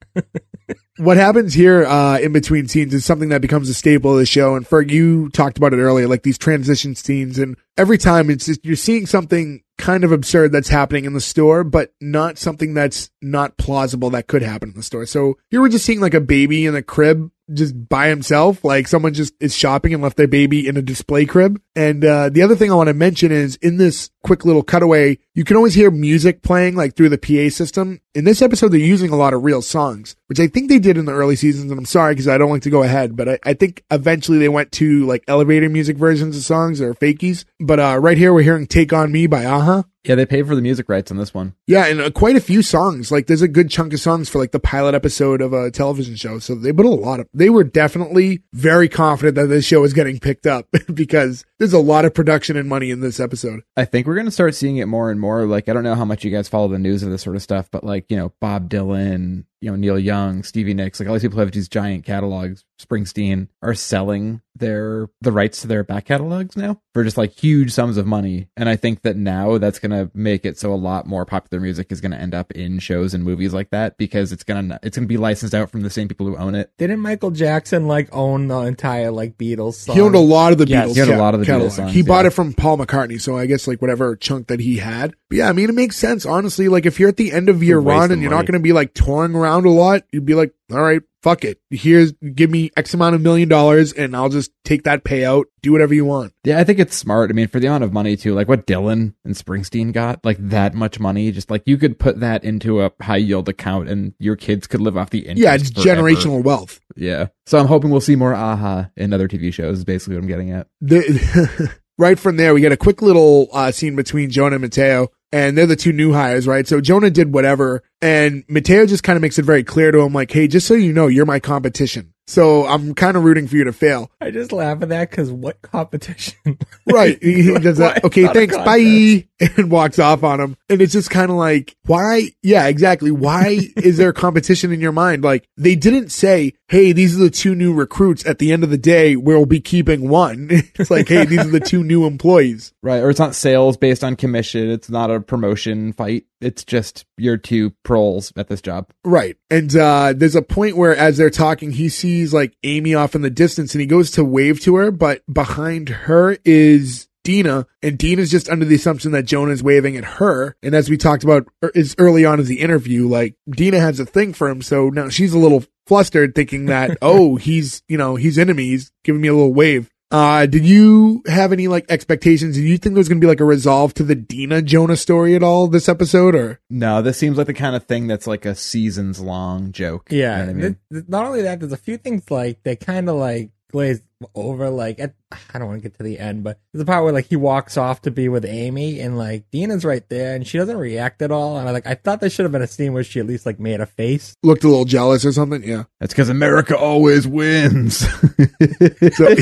What happens here uh, in between scenes is something that becomes a staple of the show. And Ferg, you talked about it earlier, like these transition scenes. And every time it's just, you're seeing something kind of absurd that's happening in the store, but not something that's not plausible that could happen in the store. So here we're just seeing like a baby in a crib just by himself, like someone just is shopping and left their baby in a display crib. And uh, the other thing I want to mention is in this quick little cutaway, you can always hear music playing like through the P A system. In this episode, they're using a lot of real songs, which I think they did in the early seasons. And I'm sorry, because I don't like to go ahead, but I, I think eventually they went to like elevator music versions of songs or fakies. But uh, right here, we're hearing "Take On Me" by Aha. Yeah, they paid for the music rights on this one. Yeah, and uh, quite a few songs. Like, there's a good chunk of songs for, like, the pilot episode of a television show. So they put a lot of... They were definitely very confident that this show was getting picked up because there's a lot of production and money in this episode. I think we're going to start seeing it more and more. Like, I don't know how much you guys follow the news and this sort of stuff, but, like, you know, Bob Dylan, you know, Neil Young, Stevie Nicks, like all these people have these giant catalogs, Springsteen, are selling their the rights to their back catalogs now for just, like, huge sums of money. And I think that now that's going to to make it so a lot more popular music is going to end up in shows and movies like that, because it's going to it's going to be licensed out from the same people who own it. Didn't Michael Jackson like own the entire like Beatles song? He owned a lot of the yes, Beatles. He owned yeah, a lot of the catalog. Beatles songs. He yeah. bought it from Paul McCartney, so I guess like whatever chunk that he had. But yeah, I mean it makes sense honestly. Like if you're at the end of your run and you're money. not going to be like touring around a lot, you'd be like, all right, fuck it. Here's give me X amount of million dollars and I'll just take that payout. Do whatever you want. Yeah, I think it's smart. I mean, for the amount of money too, like what Dylan and Springsteen got, like that much money, just like you could put that into a high yield account and your kids could live off the interest. Yeah, it's forever. Generational wealth. Yeah. So I'm hoping we'll see more Aha in other T V shows is basically what I'm getting at. The, right from there, we get a quick little uh, scene between Jonah and Mateo. And they're the two new hires, right? So Jonah did whatever. And Mateo just kind of makes it very clear to him, like, hey, just so you know, you're my competition. So I'm kind of rooting for you to fail. I just laugh at that because what competition? Right. He does that. Okay, thanks. Bye. And walks off on him. And it's just kind of like, why? Yeah, exactly. Why is there competition in your mind? Like, they didn't say, hey, these are the two new recruits. At the end of the day, we'll be keeping one. It's like, hey, these are the two new employees. Right. Or it's not sales based on commission. It's not a promotion fight. It's just your two proles at this job. Right. And uh, there's a point where as they're talking, he sees like Amy off in the distance and he goes to wave to her. But behind her is Dina. And Dina's just under the assumption that Jonah's waving at her. And as we talked about is early on in the interview, like Dina has a thing for him. So now she's a little flustered thinking that, oh, he's, you know, he's into me. He's giving me a little wave. Uh, did you have any like expectations? Did you think there was going to be like a resolve to the Dina Jonah story at all this episode or? No, this seems like the kind of thing that's like a seasons long joke. Yeah. You know what I mean? th- th- not only that, there's a few things like they kind of like glazed over, like at, I don't want to get to the end, but there's a part where like he walks off to be with Amy and like Dina's right there and she doesn't react at all. And I like I thought there should have been a scene where she at least like made a face, looked a little jealous or something. Yeah, that's because America always wins. So,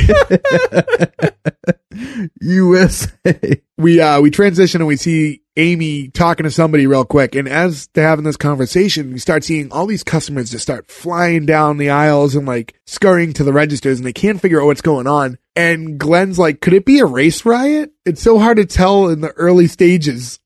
U S A. We uh we transition and we see Amy talking to somebody real quick, and as they're having this conversation, we start seeing all these customers just start flying down the aisles and like scurrying to the registers, and they can't figure out what's going on. And Glenn's like, could it be a race riot? It's so hard to tell in the early stages.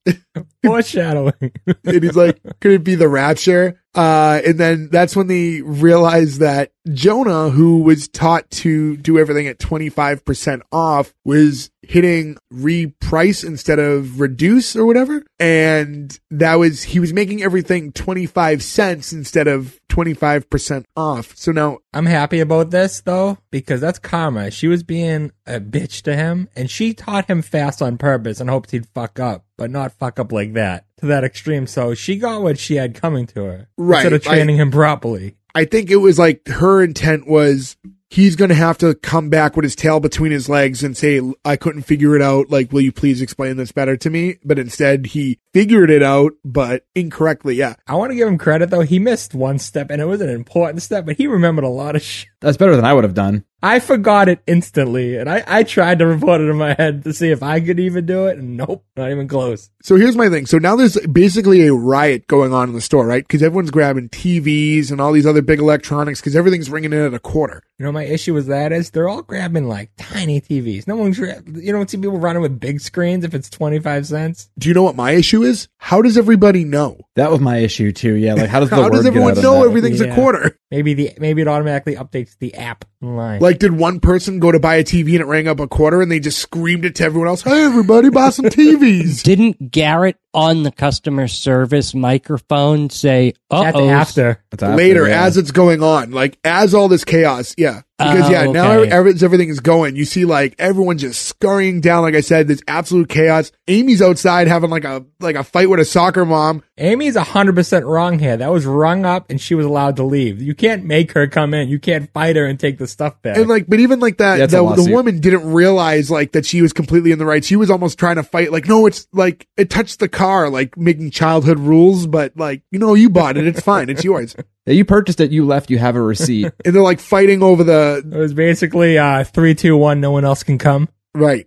Foreshadowing. And he's like, could it be the rapture? Uh, and then that's when they realize that Jonah, who was taught to do everything at twenty-five percent off, was hitting reprice instead of reduce or whatever. And that was, he was making everything twenty-five cents instead of twenty-five percent off. So now I'm happy about this though, because that's karma. She was being a bitch to him and she taught him fast on purpose and hoped he'd fuck up, but not fuck up like that to that extreme. So she got what she had coming to her, right? Instead of training I, him properly. I think it was like her intent was he's going to have to come back with his tail between his legs and say, I couldn't figure it out. Like, will you please explain this better to me? But instead he figured it out, but incorrectly. Yeah. I want to give him credit though. He missed one step and it was an important step, but he remembered a lot of shit. That's better than I would have done. I forgot it instantly, and I, I tried to report it in my head to see if I could even do it, and nope, not even close. So here's my thing. So now there's basically a riot going on in the store, right? Because everyone's grabbing T Vs and all these other big electronics because everything's ringing in at a quarter. You know, my issue with that is they're all grabbing, like, tiny T Vs. No one's, you don't see people running with big screens if it's twenty-five cents. Do you know what my issue is? How does everybody know? That was my issue, too, yeah. Like, how does the how word does everyone get out know everything's yeah. a quarter? Maybe the maybe it automatically updates the app online. Like, did one person go to buy a T V and it rang up a quarter and they just screamed it to everyone else, hey, everybody, buy some T Vs. Didn't Garrett on the customer service microphone say, uh-oh. After. after. Later, yeah. As it's going on, like, as all this chaos, yeah. Because, oh, yeah, okay. Now every, everything is going. You see, like, everyone just scurrying down. Like I said, there's absolute chaos. Amy's outside having, like, a like a fight with a soccer mom. Amy's one hundred percent wrong here. That was rung up, and she was allowed to leave. You can't make her come in. You can't fight her and take the stuff back. And, like, but even, like, that, yeah, the, the woman didn't realize, like, that she was completely in the right. She was almost trying to fight. Like, no, it's, like, it touched the car, like, making childhood rules. But, like, you know, you bought it. It's fine. It's yours. Yeah, you purchased it. You left. You have a receipt. And they're, like, fighting over the... It was basically uh, three, two, one. No one else can come. Right.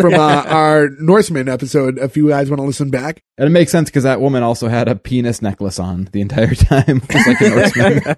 From uh, our Norseman episode, if you guys want to listen back. And it makes sense because that woman also had a penis necklace on the entire time, just like a Norseman.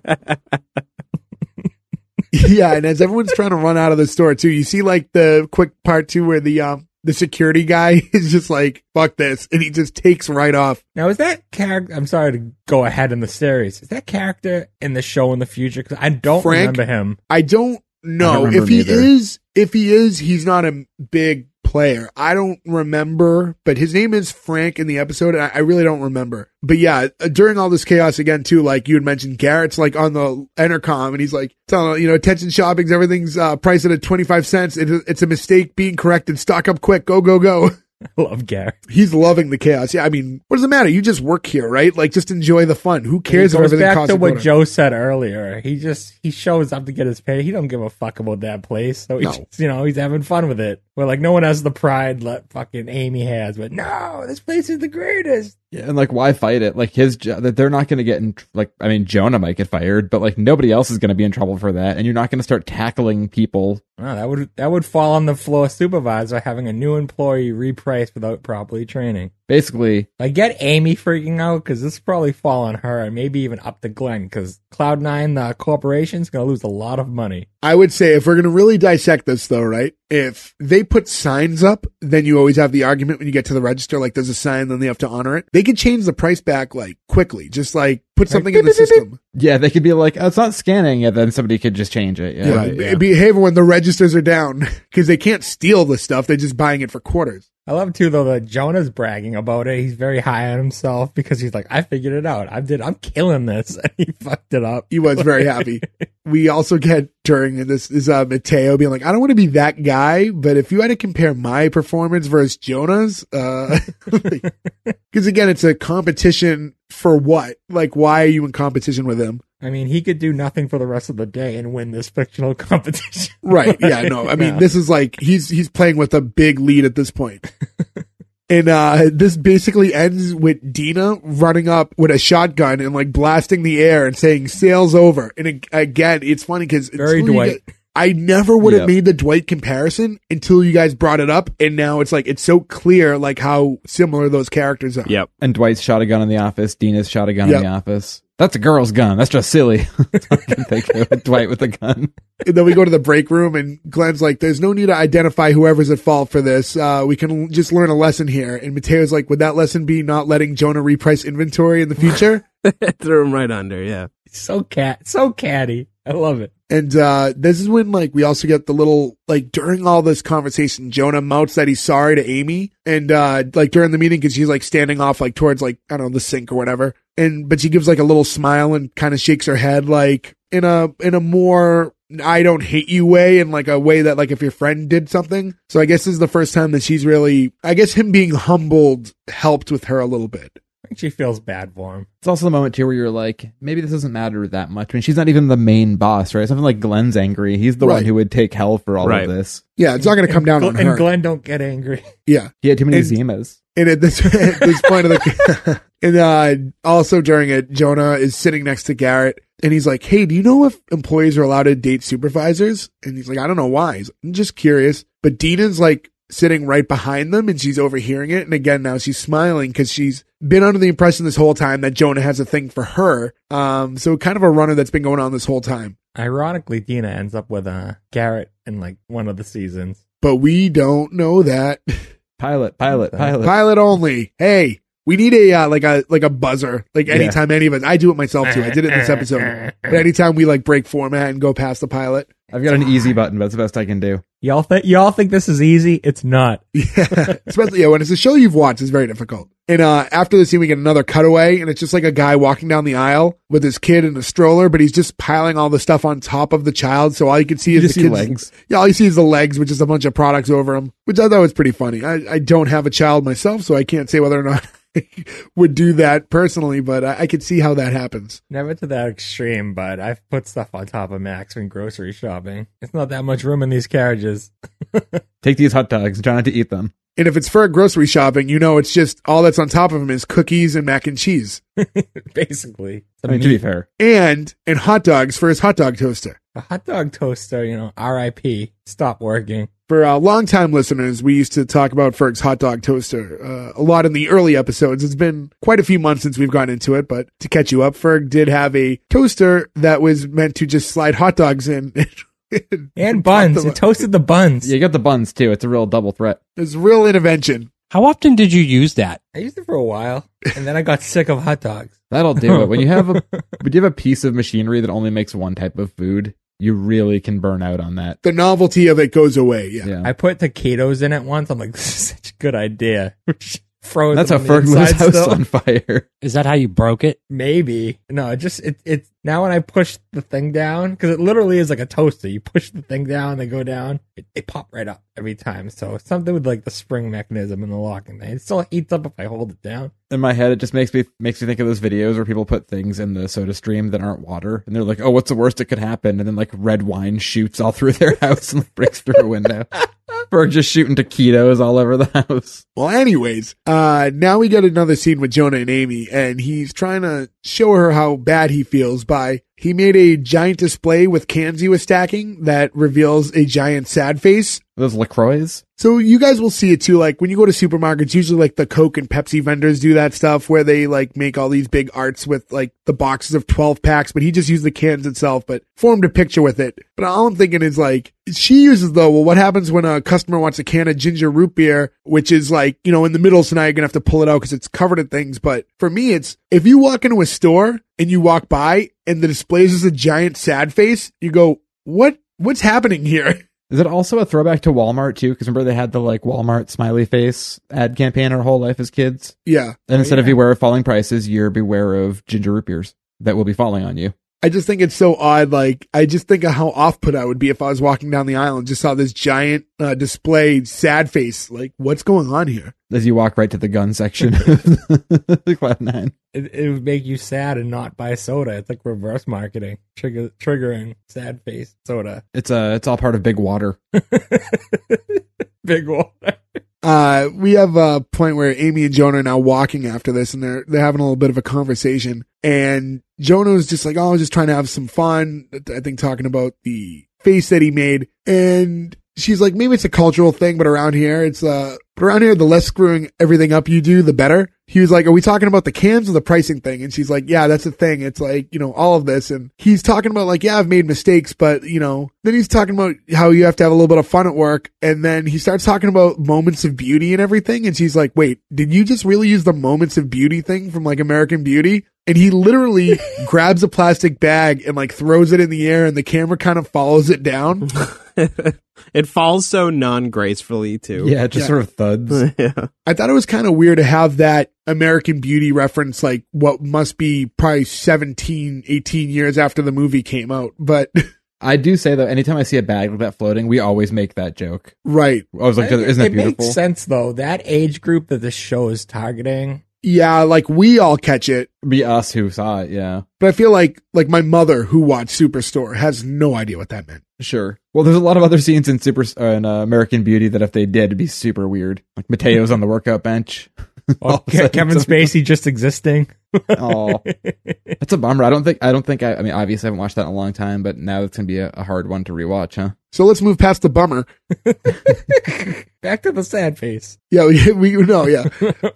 Yeah, and as everyone's trying to run out of the store too, you see like the quick part too where the um, the security guy is just like, fuck this. And he just takes right off. Now, is that character, I'm sorry to go ahead in the series, is that character in the show in the future? Because I don't Frank, remember him. I don't know. I don't if he either. is, if he is, he's not a big player. I don't remember, but his name is Frank in the episode, and I, I really don't remember. But yeah, during all this chaos again too, like you had mentioned, Garrett's like on the intercom and he's like telling, you know, attention shoppings, everything's uh priced at twenty-five cents, it, it's a mistake being corrected, stock up quick, go go go. I love Garrett. He's loving the chaos. Yeah, I mean, what does it matter? You just work here, right? Like, just enjoy the fun. Who cares if everything costs you more? Back to what Joe said earlier. He just, he shows up to get his pay. He don't give a fuck about that place. So, he no. just, you know, he's having fun with it. Where, like, no one has the pride that fucking Amy has. But, no, this place is the greatest. Yeah, and, like, why fight it? Like, his job, that they're not going to get in, like, I mean, Jonah might get fired, but, like, nobody else is going to be in trouble for that, and you're not going to start tackling people. Oh, that would that would fall on the floor supervisor having a new employee repriced without properly training. Basically. Like, get Amy freaking out, because this will probably fall on her, and maybe even up to Glenn, because Cloud Nine, the corporation's going to lose a lot of money. I would say, if we're going to really dissect this, though, right, if they put signs up, then you always have the argument when you get to the register, like, there's a sign, then they have to honor it. They could change the price back, like, quickly. Just, like, put something like, in the beep, system. Beep, beep. Yeah, they could be like, oh, it's not scanning, and then somebody could just change it. Yeah, yeah, right, yeah. Behave when the registers are down, because they can't steal the stuff. They're just buying it for quarters. I love, too, though, that Jonah's bragging about it. He's very high on himself because he's like, I figured it out. I did. I'm killing this. And he fucked it up. He was very happy. We also get during this is uh, Mateo being like, I don't want to be that guy, but if you had to compare my performance versus Jonah's, because uh, again, it's a competition for what? Like, why are you in competition with him? I mean, he could do nothing for the rest of the day and win this fictional competition. Right. Yeah, no. I mean, yeah. This is like, he's he's playing with a big lead at this point. And uh, this basically ends with Dina running up with a shotgun and like blasting the air and saying, sale's over. And it, again, it's funny because it's very Dwight. Get, I never would have yep. made the Dwight comparison until you guys brought it up. And now it's like, it's so clear, like how similar those characters are. Yep. And Dwight's shot a gun in the office. Dina's shot a gun yep. in the office. That's a girl's gun. That's just silly. I can think of Dwight with a gun. And then we go to the break room, and Glenn's like, there's no need to identify whoever's at fault for this. Uh, we can just learn a lesson here. And Mateo's like, would that lesson be not letting Jonah reprice inventory in the future? Threw him right under, yeah. So cat, so catty. I love it. And uh, this is when, like, we also get the little, like, during all this conversation, Jonah mouths that he's sorry to Amy. And, uh, like, during the meeting, because she's, like, standing off, like, towards, like, I don't know, the sink or whatever. And but she gives, like, a little smile and kind of shakes her head, like, in a in a more I don't hate you way, in, like, a way that, like, if your friend did something. So I guess this is the first time that she's really, I guess him being humbled helped with her a little bit. She feels bad for him. It's also the moment here where you're like, maybe this doesn't matter that much. I mean, she's not even the main boss, right? Something like Glenn's angry. He's the right. one who would take hell for all right. of this. Yeah, it's not going to come down and, on her. And Glenn don't get angry. Yeah. He had too many and, Zimas. And at this, at this point of the... And uh, also during it, Jonah is sitting next to Garrett, and he's like, hey, do you know if employees are allowed to date supervisors? And he's like, I don't know why. He's like, I'm just curious. But Dina's like... sitting right behind them, and she's overhearing it, and again now she's smiling because she's been under the impression this whole time that Jonah has a thing for her, um so kind of a runner that's been going on this whole time. Ironically, Dina ends up with uh Garrett in like one of the seasons, but we don't know that. pilot pilot pilot pilot only. Hey, we need a uh, like a like a buzzer, like anytime yeah. any of us. I do it myself too. I did it in this episode. But anytime we like break format and go past the pilot, I've got an easy button, but it's the best I can do. Y'all think y'all think this is easy? It's not. Yeah, especially yeah, when it's a show you've watched, it's very difficult. And uh, after the scene, we get another cutaway, and it's just like a guy walking down the aisle with his kid in a stroller, but he's just piling all the stuff on top of the child, so all you can see is you the see kid's legs. Yeah, all you see is the legs, which is a bunch of products over him, which I thought was pretty funny. I, I don't have a child myself, so I can't say whether or not I would do that personally, but I, I could see how that happens. Never to that extreme, but I've put stuff on top of Max when grocery shopping. It's not that much room in these carriages. Take these hot dogs and try not to eat them. And if it's for grocery shopping, you know, it's just all that's on top of them is cookies and mac and cheese. Basically. I mean, to be fair. And, and hot dogs for his hot dog toaster. A hot dog toaster, you know, R I P, stop working. For uh, long-time listeners, we used to talk about Ferg's hot dog toaster uh, a lot in the early episodes. It's been quite a few months since we've gone into it, but to catch you up, Ferg did have a toaster that was meant to just slide hot dogs in. And buns. It toasted the buns. Yeah, you got the buns too. It's a real double threat. It's real intervention. How often did you use that? I used it for a while, and then I got sick of hot dogs. That'll do it. When you have a when you have a piece of machinery that only makes one type of food, you really can burn out on that. The novelty of it goes away. Yeah, yeah. I put taquitos in it once. I'm like, this is such a good idea. Frozen. That's how Ferg's house still on fire. Is that how you broke it? Maybe. No, it just it it now when I push the thing down, because it literally is like a toaster. You push the thing down, they go down, it, they pop right up every time. So something with like the spring mechanism and the locking thing. It still heats up if I hold it down. In my head, it just makes me makes me think of those videos where people put things in the soda stream that aren't water, and they're like, "Oh, what's the worst that could happen?" And then like red wine shoots all through their house and like, breaks through a window. We're just shooting taquitos all over the house. Well, anyways, uh, now we get another scene with Jonah and Amy, and he's trying to show her how bad he feels by he made a giant display with cans he was stacking that reveals a giant sad face. Those LaCroix. So you guys will see it too. Like when you go to supermarkets, usually like the Coke and Pepsi vendors do that stuff where they like make all these big arts with like the boxes of twelve packs, but he just used the cans itself, but formed a picture with it. But all I'm thinking is like, she uses though, well, what happens when a customer wants a can of ginger root beer, which is like, you know, in the middle, so now you're going to have to pull it out because it's covered in things. But for me, it's if you walk into a store and you walk by and the displays is a giant sad face, you go, what, what's happening here? Is it also a throwback to Walmart, too? Because remember they had the, like, Walmart smiley face ad campaign our whole life as kids? Yeah. And instead oh, yeah. of beware of falling prices, you're beware of ginger root beers that will be falling on you. I just think it's so odd. Like, I just think of how off-put I would be if I was walking down the aisle and just saw this giant uh, display sad face. Like, what's going on here? As you walk right to the gun section of the Cloud Nine. It, it would make you sad and not buy soda. It's like reverse marketing, trigger, triggering sad face soda. It's uh, it's all part of Big Water. Big Water. Uh, we have a point where Amy and Jonah are now walking after this, and they're they're having a little bit of a conversation. And Jonah's just like, oh, just trying to have some fun. I think talking about the face that he made. And she's like, maybe it's a cultural thing, but around here, it's uh, but around here, the less screwing everything up you do, the better. He was like, are we talking about the cans or the pricing thing? And she's like, yeah, that's the thing. It's like, you know, all of this. And he's talking about like, yeah, I've made mistakes, but you know, then he's talking about how you have to have a little bit of fun at work. And then he starts talking about moments of beauty and everything. And she's like, wait, did you just really use the moments of beauty thing from like American Beauty? And he literally grabs a plastic bag and like throws it in the air and the camera kind of follows it down. It falls so non-gracefully too. Yeah, it just yeah. sort of thuds. Yeah. I thought it was kind of weird to have that American Beauty reference like what must be probably seventeen, eighteen years after the movie came out. But I do say though, anytime I see a bag like that floating, we always make that joke. Right. I was like, isn't that beautiful? It makes sense though. That age group that this show is targeting. Yeah, like we all catch it. Be us who saw it, yeah. But I feel like like my mother who watched Superstore has no idea what that meant. Sure. Well, there's a lot of other scenes in Super uh, in uh, American Beauty that if they did, it'd be super weird. Like Mateo's on the workout bench. Oh, Kevin Spacey just existing. Oh, that's a bummer. I don't think I don't think I, I mean, obviously I haven't watched that in a long time, but now it's going to be a, a hard one to rewatch, huh? So let's move past the bummer. Back to the sad face. Yeah, we, we no, yeah.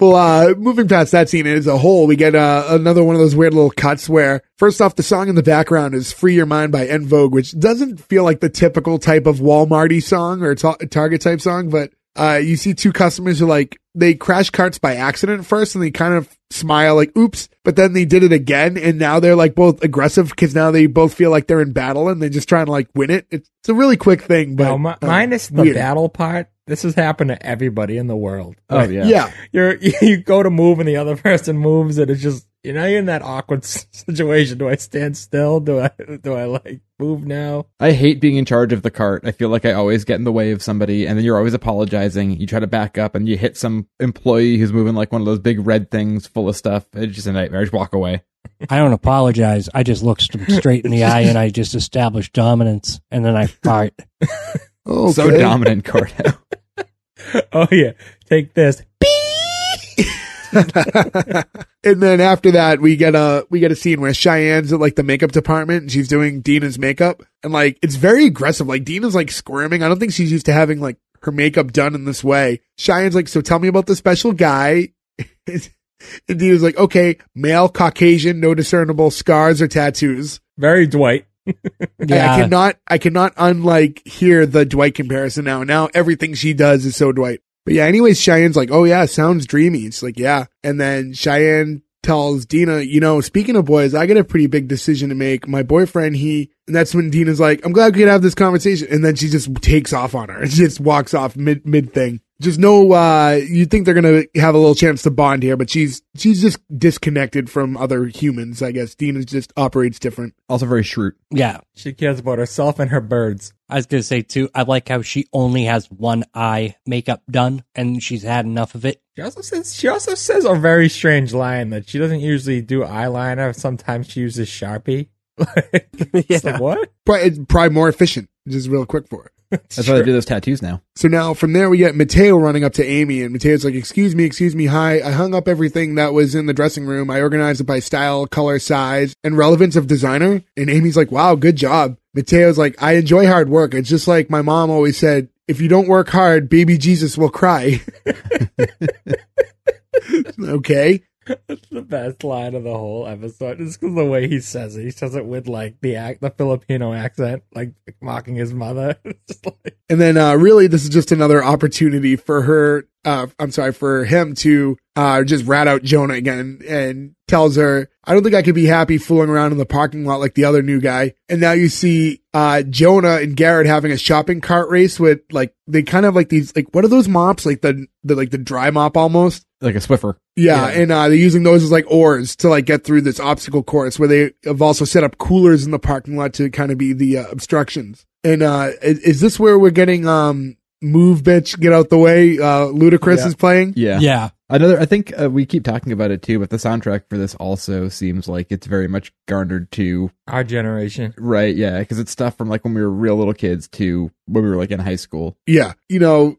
Well, uh, moving past that scene as a whole, we get uh, another one of those weird little cuts where, first off, the song in the background is Free Your Mind by En Vogue, which doesn't feel like the typical type of Walmart-y song or ta- Target-type song, but uh, you see two customers who, like, they crash carts by accident first, and they kind of smile like, oops, but then they did it again, and now they're like both aggressive because now they both feel like they're in battle and they're just trying to like win it. It's a really quick thing, but no, my, uh, minus the weird. battle part, this has happened to everybody in the world. Oh, like, yeah. yeah. You're, you go to move and the other person moves and it's just, you know, you're in that awkward situation. Do I stand still? Do I, do I like move now? I hate being in charge of the cart. I feel like I always get in the way of somebody and then you're always apologizing. You try to back up and you hit some employee who's moving like one of those big red things full of stuff. It's just a nightmare. I just walk away. I don't apologize. I just look straight in the eye and I just establish dominance and then I fart. Okay. So dominant, Gordo. Oh, yeah. Take this. And then after that, we get a we get a scene where Cheyenne's at like the makeup department and she's doing Dina's makeup. And like, it's very aggressive. Like, Dina's like squirming. I don't think she's used to having like her makeup done in this way. Cheyenne's like, so tell me about the special guy. And Dina's like, okay, male, Caucasian, no discernible scars or tattoos. Very Dwight. Yeah. I cannot, I cannot unlike hear the Dwight comparison now. Now everything she does is so Dwight. But yeah, anyways, Cheyenne's like, oh yeah, sounds dreamy. It's like, yeah. And then Cheyenne tells Dina, you know, speaking of boys, I got a pretty big decision to make. My boyfriend, he, and that's when Dina's like, I'm glad we could have this conversation. And then she just takes off on her and just walks off mid, mid thing. Just no, uh, you think they're going to have a little chance to bond here, but she's, she's just disconnected from other humans. I guess Dina just operates different. Also very shrewd. Yeah. She cares about herself and her birds. I was going to say too, I like how she only has one eye makeup done and she's had enough of it. She also says, she also says a very strange line that she doesn't usually do eyeliner. Sometimes she uses Sharpie. It's yeah. Like, what? Probably, probably more efficient. Just real quick for it. That's sure. Why they do those tattoos now. So now from there we get Mateo running up to Amy, and Mateo's like, excuse me, excuse me, hi, I hung up everything that was in the dressing room. I organized it by style, color, size, and relevance of designer. And Amy's like, wow, good job. Mateo's like, I enjoy hard work. It's just like my mom always said, if you don't work hard, baby Jesus will cry. Okay. That's the best line of the whole episode. It's because the way he says it. He says it with like the act, the Filipino accent, like mocking his mother. Like... And then uh, really, this is just another opportunity for her. Uh, I'm sorry, for him to uh, just rat out Jonah again, and, and tells her, I don't think I could be happy fooling around in the parking lot like the other new guy. And now you see uh, Jonah and Garrett having a shopping cart race with like, they kind of like these, like, what are those mops? Like the, the like the dry mop almost. Like a Swiffer. Yeah, yeah. And uh, they're using those as like oars to like get through this obstacle course where they have also set up coolers in the parking lot to kind of be the uh, obstructions. And uh, is, is this where we're getting... um? Move, bitch, get out the way. Uh, Ludacris yeah. is playing. Yeah. Yeah. Another, I think uh, we keep talking about it too, but the soundtrack for this also seems like it's very much garnered to our generation. Right. Yeah. Because it's stuff from like when we were real little kids to when we were like in high school. Yeah. You know,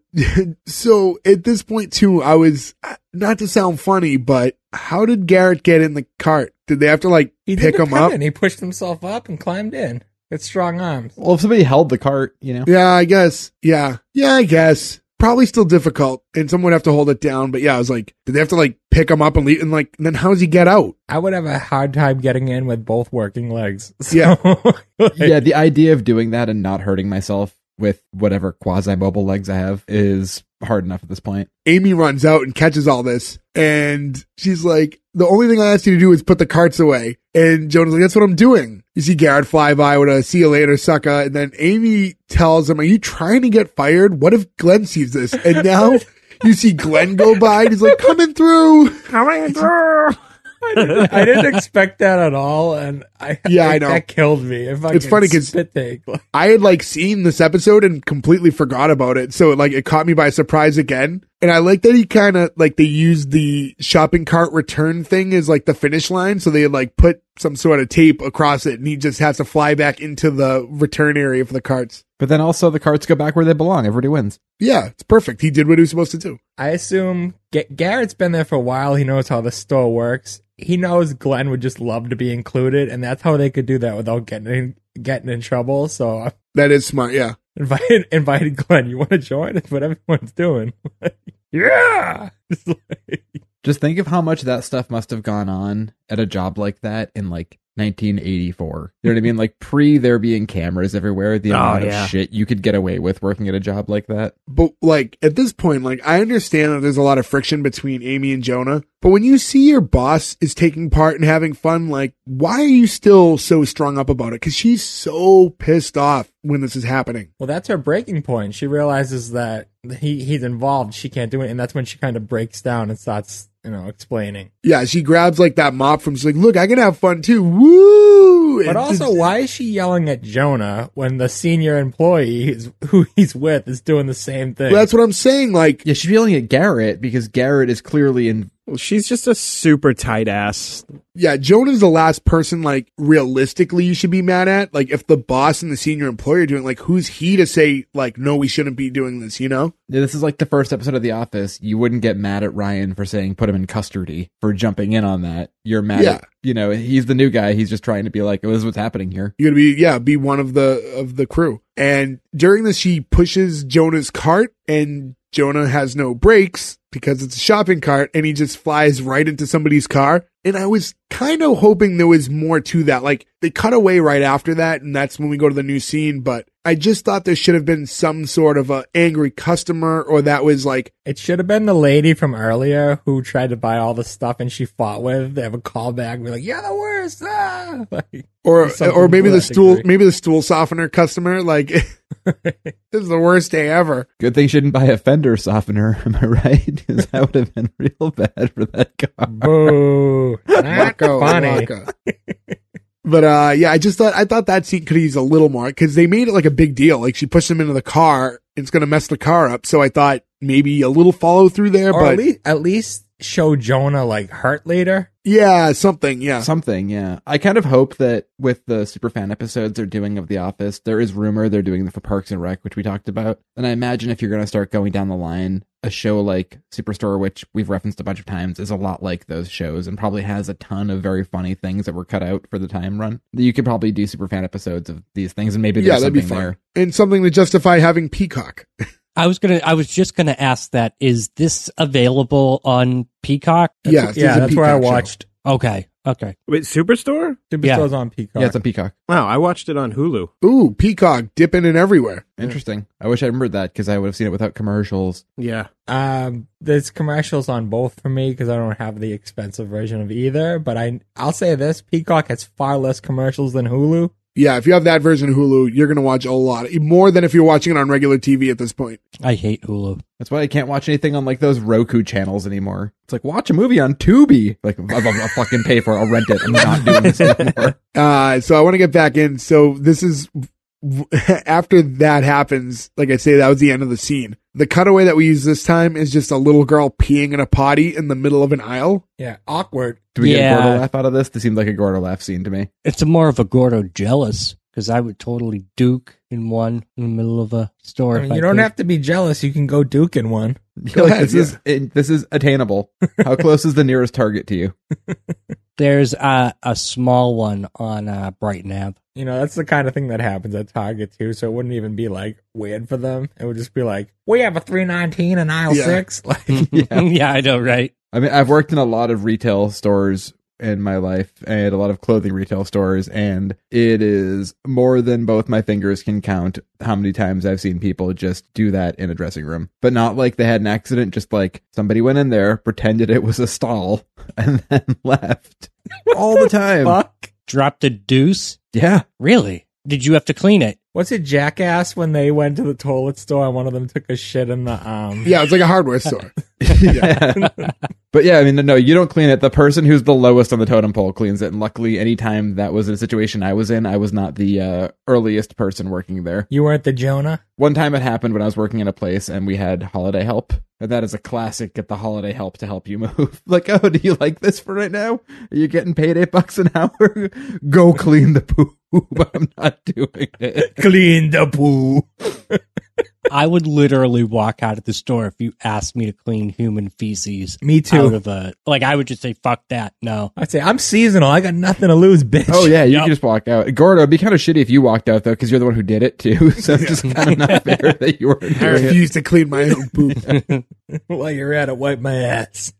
so at this point too, I was, not to sound funny, but how did Garrett get in the cart? Did they have to like he pick him up? And he pushed himself up and climbed in. It's strong arms. Well, if somebody held the cart, you know. Yeah, I guess. Yeah. Yeah, I guess. Probably still difficult, and someone would have to hold it down. But yeah, I was like, did they have to like pick him up and leave? And like, then how does he get out? I would have a hard time getting in with both working legs. So, yeah. Like, yeah, the idea of doing that and not hurting myself with whatever quasi-mobile legs I have is hard enough at this point. Amy runs out and catches all this, and she's like, the only thing I asked you to do is put the carts away. And Jonah's like, that's what I'm doing. You see Garrett fly by with a see you later, sucker. And then Amy tells him, are you trying to get fired? What if Glenn sees this? And now you see Glenn go by and he's like, coming through. Coming through. I didn't, I didn't expect that at all, and I yeah, like, I know that killed me. If I it's funny because I had like seen this episode and completely forgot about it, so it, like it caught me by surprise again. And I like that he kind of like they used the shopping cart return thing as like the finish line, so they had like put some sort of tape across it, and he just has to fly back into the return area for the carts. But then also the carts go back where they belong. Everybody wins. Yeah, it's perfect. He did what he was supposed to do. I assume G- Garrett's been there for a while. He knows how the store works. He knows Glenn would just love to be included, and that's how they could do that without getting in, getting in trouble. So that is smart, yeah. Invited, invited Glenn, you want to join? It's what everyone's doing. Yeah! Just think of how much that stuff must have gone on at a job like that in, like, nineteen eighty-four. You know what I mean? Like, pre there being cameras everywhere, the oh, amount of yeah. shit you could get away with working at a job like that. But, like, at this point, like, I understand that there's a lot of friction between Amy and Jonah, but when you see your boss is taking part and having fun, like, why are you still so strung up about it? Because she's so pissed off when this is happening. Well, that's her breaking point. She realizes that he he's involved, she can't do it, and that's when she kind of breaks down and starts... you know, explaining. Yeah, she grabs like that mop from, she's like, look, I can have fun too. Woo! But also, why is she yelling at Jonah when the senior employee is, who he's with is doing the same thing? Well, that's what I'm saying. Like, yeah, she's yelling at Garrett because Garrett is clearly in. Well, she's just a super tight ass. Yeah, Jonah's the last person, like, realistically you should be mad at. Like, if the boss and the senior employer are doing, like, who's he to say, like, no, we shouldn't be doing this, you know? Yeah, this is like the first episode of The Office. You wouldn't get mad at Ryan for saying put him in custody for jumping in on that. You're mad yeah. at, you know, he's the new guy. He's just trying to be like, oh, this is what's happening here. You're going to be, yeah, be one of the of the crew. And during this, she pushes Jonah's cart, and Jonah has no brakes because it's a shopping cart, and he just flies right into somebody's car. And I was kind of hoping there was more to that. Like, they cut away right after that, and that's when we go to the new scene. But I just thought there should have been some sort of a angry customer, or that was like... It should have been the lady from earlier who tried to buy all the stuff and she fought with. They have a callback and be like, you're the worst! Ah! Like, or or maybe the stool degree. maybe the stool softener customer. Like, this is the worst day ever. Good thing you shouldn't buy a fender softener, am I right? Because that would have been real bad for that car. Boo! Not funny. But uh, yeah, I just thought I thought that scene could use a little more because they made it like a big deal. Like she pushed him into the car, it's gonna mess the car up. So I thought maybe a little follow through there, or but at least, at least show Jonah like hurt later. Yeah, something. Yeah, something. Yeah, I kind of hope that with the superfan episodes they're doing of The Office, there is rumor they're doing them for Parks and Rec, which we talked about. And I imagine if you're gonna start going down the line, a show like Superstore, which we've referenced a bunch of times, is a lot like those shows and probably has a ton of very funny things that were cut out for the time run. You could probably do superfan episodes of these things, and maybe there's yeah, something there. And something to justify having Peacock. I was gonna. I was just gonna ask that. Is this available on Peacock? That's yes, a, yeah, that's Peacock where I watched. Show. Okay. Okay. Wait, Superstore? Superstore's yeah. on Peacock. Yeah, it's on Peacock. Wow, I watched it on Hulu. Ooh, Peacock dipping in everywhere. Interesting. I wish I remembered that because I would have seen it without commercials. Yeah. Um, there's commercials on both for me because I don't have the expensive version of either. But I, I'll say this, Peacock has far less commercials than Hulu. Yeah, if you have that version of Hulu, you're going to watch a lot. More than if you're watching it on regular T V at this point. I hate Hulu. That's why I can't watch anything on, like, those Roku channels anymore. It's like, watch a movie on Tubi. Like, I'll, I'll fucking pay for it. I'll rent it. I'm not doing this anymore. Uh, so I want to get back in. So this is... After that happens, like I say, that was the end of the scene. The cutaway that we use this time is just a little girl peeing in a potty in the middle of an aisle. Yeah, awkward. Do we yeah. get a Gordo laugh out of this? This seemed like a Gordo laugh scene to me. It's a more of a Gordo jealous, because I would totally duke in one in the middle of a store. I mean, you I don't could. have to be jealous. You can go duke in one. Go like, this, yeah. is, it, this is attainable. How close is the nearest Target to you? There's uh, a small one on uh, Brighton Avenue. You know, that's the kind of thing that happens at Target, too, so it wouldn't even be, like, weird for them. It would just be like, we have a three nineteen in aisle yeah. six. Like, yeah. yeah, I know, right? I mean, I've worked in a lot of retail stores in my life and a lot of clothing retail stores, and it is more than both my fingers can count how many times I've seen people just do that in a dressing room. But not like they had an accident, just like somebody went in there, pretended it was a stall, and then left. All the time. Fuck? Dropped a deuce? Yeah. Really? Did you have to clean it? What's it, Jackass, when they went to the toilet store and one of them took a shit in the... um? Yeah, it's like a hardware store. yeah. But yeah, I mean, no, you don't clean it. The person who's the lowest on the totem pole cleans it. And luckily, anytime that was a situation I was in, I was not the uh, earliest person working there. You weren't the Jonah? One time it happened when I was working in a place and we had holiday help. And that is a classic, get the holiday help to help you move. Like, oh, do you like this for right now? Are you getting paid eight bucks an hour? Go clean the poo. I'm not doing it. Clean the poo. I would literally walk out of the store if you asked me to clean human feces. Me too. Out of a, like, I would just say, fuck that. No. I'd say, I'm seasonal. I got nothing to lose, bitch. Oh, yeah. You yep. can just walk out. Gordo, it'd be kind of shitty if you walked out, though, because you're the one who did it, too. So it's just kind of not fair that you were doing it. I refuse to clean my own poop. While you're at it, wipe my ass.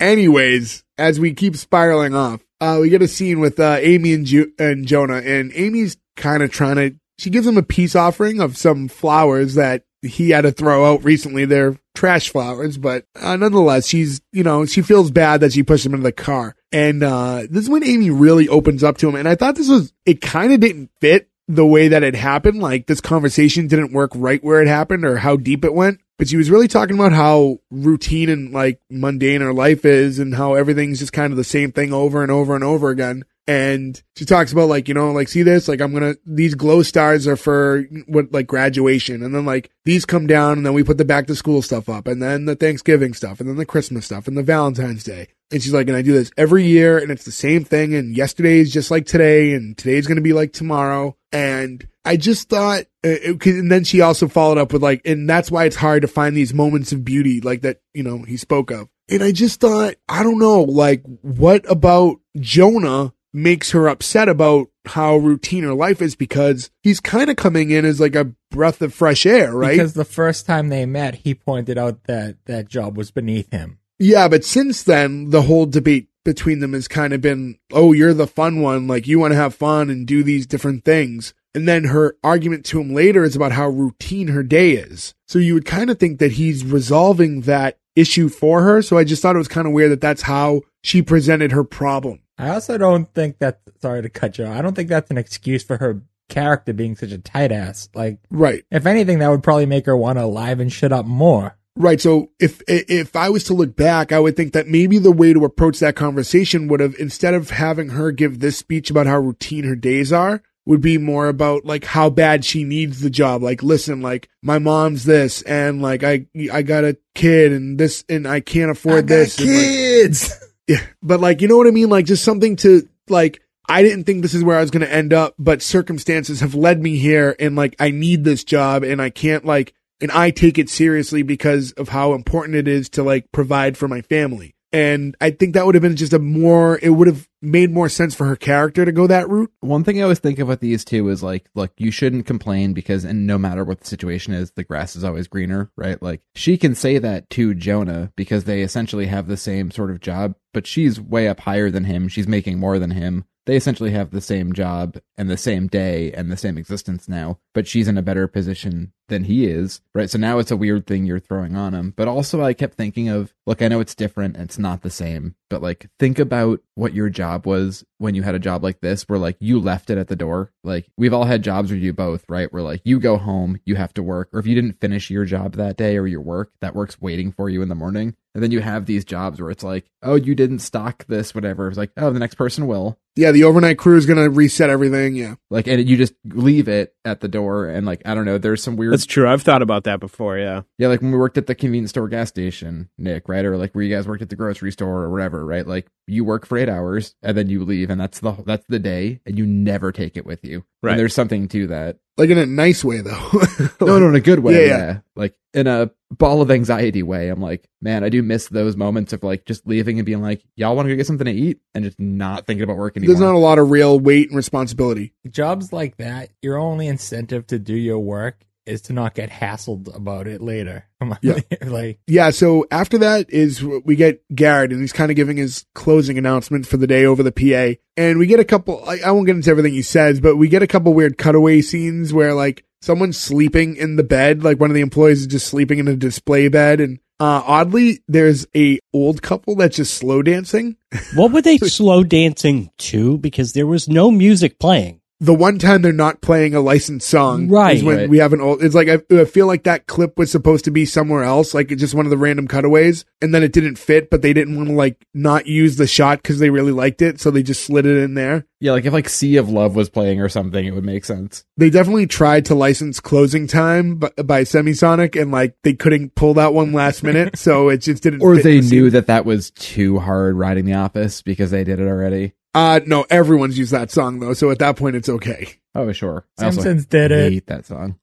Anyways, as we keep spiraling off, uh, we get a scene with uh, Amy and, Ju- and Jonah, and Amy's kind of trying to... She gives him a peace offering of some flowers that he had to throw out recently. They're trash flowers, but uh, nonetheless, she's, you know, she feels bad that she pushed him into the car. And uh, this is when Amy really opens up to him. And I thought this was, it kind of didn't fit the way that it happened. Like, this conversation didn't work right where it happened or how deep it went. But she was really talking about how routine and, like, mundane her life is and how everything's just kind of the same thing over and over and over again. And she talks about, like, you know, like, see this? Like, I'm going to, these glow stars are for, what, like, graduation. And then, like, these come down, and then we put the back-to-school stuff up, and then the Thanksgiving stuff, and then the Christmas stuff, and the Valentine's Day. And she's like, and I do this every year, and it's the same thing, and yesterday is just like today, and today's going to be like tomorrow. And I just thought, uh, it, and then she also followed up with, like, and that's why it's hard to find these moments of beauty, like, that, you know, he spoke of. And I just thought, I don't know, like, what about Jonah makes her upset about how routine her life is, because he's kind of coming in as like a breath of fresh air, right? Because the first time they met, he pointed out that that job was beneath him. Yeah, but since then, the whole debate between them has kind of been, oh, you're the fun one. Like, you want to have fun and do these different things. And then her argument to him later is about how routine her day is. So you would kind of think that he's resolving that issue for her. So I just thought it was kind of weird that that's how she presented her problem. I also don't think that, sorry to cut you off, I don't think that's an excuse for her character being such a tight ass. Like, right. If anything, that would probably make her want to liven shit up more. Right. So if if I was to look back, I would think that maybe the way to approach that conversation would have, instead of having her give this speech about how routine her days are, would be more about like how bad she needs the job. Like, listen, like my mom's this, and like I I got a kid, and this, and I can't afford I this. Got kids. And, like, yeah, but like, you know what I mean? Like, just something to like. I didn't think this is where I was going to end up, but circumstances have led me here, and like I need this job, and I can't like. And I take it seriously because of how important it is to like provide for my family. And I think that would have been just a more, it would have made more sense for her character to go that route. One thing I always think of with these two is like, look, you shouldn't complain because, and no matter what the situation is, the grass is always greener, right? Like she can say that to Jonah because they essentially have the same sort of job, but she's way up higher than him. She's making more than him. They essentially have the same job and the same day and the same existence now, but she's in a better position than he is, right? So now it's a weird thing you're throwing on him. But also I kept thinking of, look, I know it's different and it's not the same, but like think about what your job was when you had a job like this where like you left it at the door. Like we've all had jobs where you both, right? Where like you go home, you have to work, or if you didn't finish your job that day or your work, that work's waiting for you in the morning. And then you have these jobs where it's like, oh, you didn't stock this, whatever. It's like, oh, the next person will. Yeah, the overnight crew is going to reset everything. Yeah. Like, and you just leave it at the door. And like, I don't know, there's some weird. That's true. I've thought about that before. Yeah. Yeah. Like when we worked at the convenience store gas station, Nick, right? Or like where you guys worked at the grocery store or whatever, right? Like you work for eight hours and then you leave and that's the, that's the day and you never take it with you. Right. And there's something to that. Like in a nice way, though. like, no, no, in a good way. Yeah, yeah. yeah. Like in a ball of anxiety way. I'm like, man, I do miss those moments of like just leaving and being like, y'all want to go get something to eat? And just not thinking about work anymore. There's not a lot of real weight and responsibility. Jobs like that, your only incentive to do your work is to not get hassled about it later. Yeah. like, yeah. So after that is we get Garrett, and he's kind of giving his closing announcement for the day over the P A. And we get a couple, I, I won't get into everything he says, but we get a couple weird cutaway scenes where like someone's sleeping in the bed. Like one of the employees is just sleeping in a display bed. And uh, oddly, there's a old couple that's just slow dancing. What were they slow dancing to? Because there was no music playing. The one time they're not playing a licensed song right, is when right. we have an old, it's like, I, I feel like that clip was supposed to be somewhere else. Like it's just one of the random cutaways and then it didn't fit, but they didn't want to like not use the shot because they really liked it. So they just slid it in there. Yeah. Like if like Sea of Love was playing or something, it would make sense. They definitely tried to license Closing Time by, by Semisonic and like they couldn't pull that one last minute. So it just didn't. Or fit they the knew scene. that that was too hard riding the office because they did it already. Uh, no, everyone's used that song, though, so at that point, it's okay. Oh, sure. Simpsons did it. I hate that song.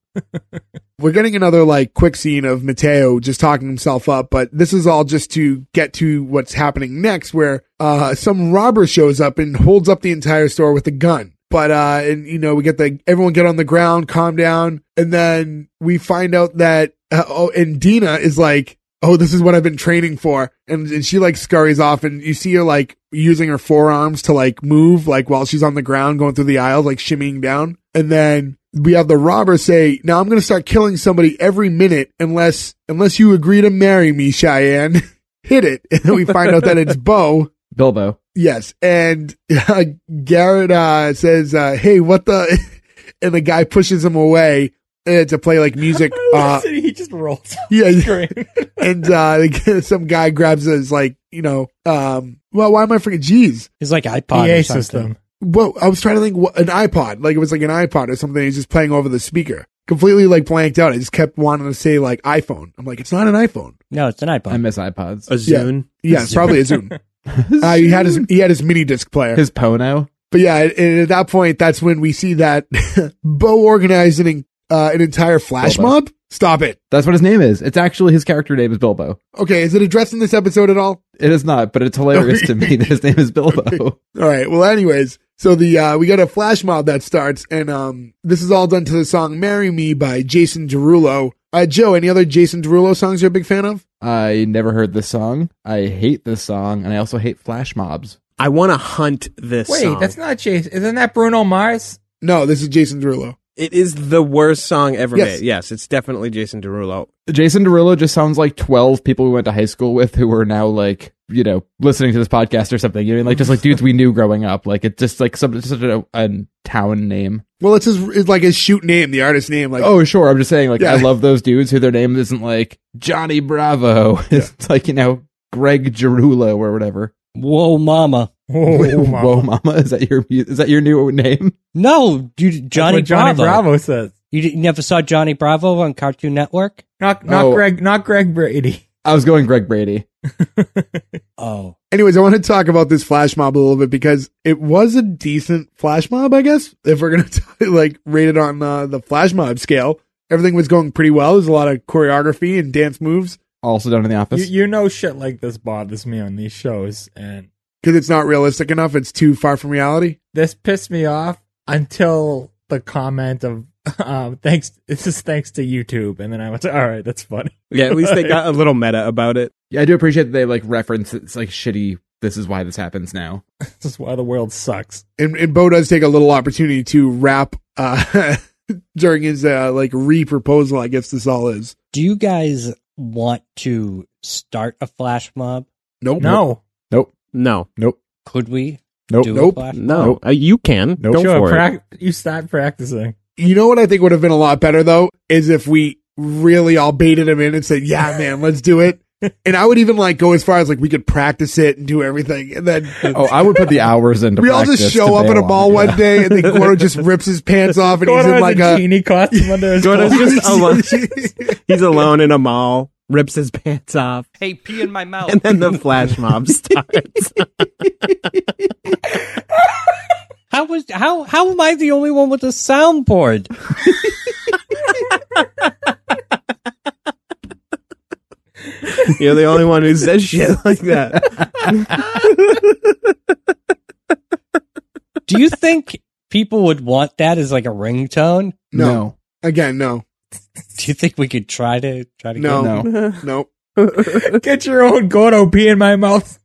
We're getting another, like, quick scene of Mateo just talking himself up, but this is all just to get to what's happening next, where uh, some robber shows up and holds up the entire store with a gun. But, uh, and you know, we get the, everyone get on the ground, calm down, and then we find out that, uh, oh, and Dina is like, oh, this is what I've been training for. And, and she like scurries off and you see her like using her forearms to like move like while she's on the ground going through the aisles, like shimmying down. And then we have the robber say, now I'm going to start killing somebody every minute unless, unless you agree to marry me, Cheyenne. Hit it. And then we find out that it's Bo. Bilbo. Yes. And uh, Garrett uh, says, uh, hey, what the, and the guy pushes him away. To play like music. Uh, he just rolls. Yeah. and uh, some guy grabs his, like, you know, um, well, why am I forgetting? Jeez. It's like iPod E A or something. System. Well, I was trying to think what, an iPod. Like it was like an iPod or something. He's just playing over the speaker. Completely like blanked out. I just kept wanting to say like iPhone. I'm like, it's not an iPhone. No, it's an iPod. I miss iPods. A Zune. Yeah, yeah a it's Zune. probably a Zune. uh, he had his he had his mini disc player. His Pono. But yeah, and at that point, that's when we see that Bo organizing. Uh, an entire flash Bilbo. Mob? Stop it. That's what his name is. It's actually his character name is Bilbo. Okay, is it addressed in this episode at all? It is not, but it's hilarious to me that his name is Bilbo. All right, well, anyways, so the uh, we got a flash mob that starts, and um, this is all done to the song Marry Me by Jason Derulo. Uh, Joe, any other Jason Derulo songs you're a big fan of? I never heard this song. I hate this song, and I also hate flash mobs. I want to hunt this Wait, song. Wait, that's not Jason. Isn't that Bruno Mars? No, this is Jason Derulo. It is the worst song ever yes. made. Yes, it's definitely Jason Derulo. Jason Derulo just sounds like twelve people we went to high school with who are now, like, you know, listening to this podcast or something. You know, like, just like dudes we knew growing up. Like, it's just like some such a, a town name. Well, it's his, it's like his shoot name, the artist's name. Like, oh, sure. I'm just saying, like, yeah. I love those dudes who their name isn't like Johnny Bravo. It's yeah. like, you know, Greg Gerulo or whatever. Whoa, mama. Whoa, Whoa mama. Whoa, mama. Is that your is that your new name? No, dude, Johnny That's what Bravo. Johnny Bravo says. You, you never saw Johnny Bravo on Cartoon Network? Not not oh. Greg not Greg Brady. I was going Greg Brady. oh. Anyways, I want to talk about this flash mob a little bit because it was a decent flash mob, I guess. If we're gonna t- like rate it on uh, the flash mob scale, everything was going pretty well. There's a lot of choreography and dance moves. Also done in the office. You, you know, shit like this bothers me on these shows, and because it's not realistic enough, it's too far from reality. This pissed me off until the comment of um, "thanks." This is thanks to YouTube, and then I went, to, "All right, that's funny." Yeah, at least they got a little meta about it. Yeah, I do appreciate that they like reference it's like shitty. This is why this happens now. This is why the world sucks. And, and Bo does take a little opportunity to wrap uh, during his uh, like re-proposal. I guess this all is. Do you guys want to start a flash mob? Nope. No. Nope. No. Nope. Could we? Nope. Nope. No. Uh, you can. Nope. Go sure, for pra- it. You start practicing. You know what I think would have been a lot better though is if we really all baited him in and said, "Yeah, man, let's do it." And I would even like go as far as like we could practice it and do everything, and then oh, I would put the hours into. We all just show up at a mall one yeah. day, and then Gordo just rips his pants off, and Gordo he's in like a, a genie costume under his Gordo's just alone. He's alone in a mall, rips his pants off. Hey, pee in my mouth, and then the flash mob starts. How was how how am I the only one with a soundboard? You're the only one who says shit like that. Do you think people would want that as like a ringtone? No. no. Again, no. Do you think we could try to try to no. get no? No. Nope. Get your own Gordo pee in my mouth.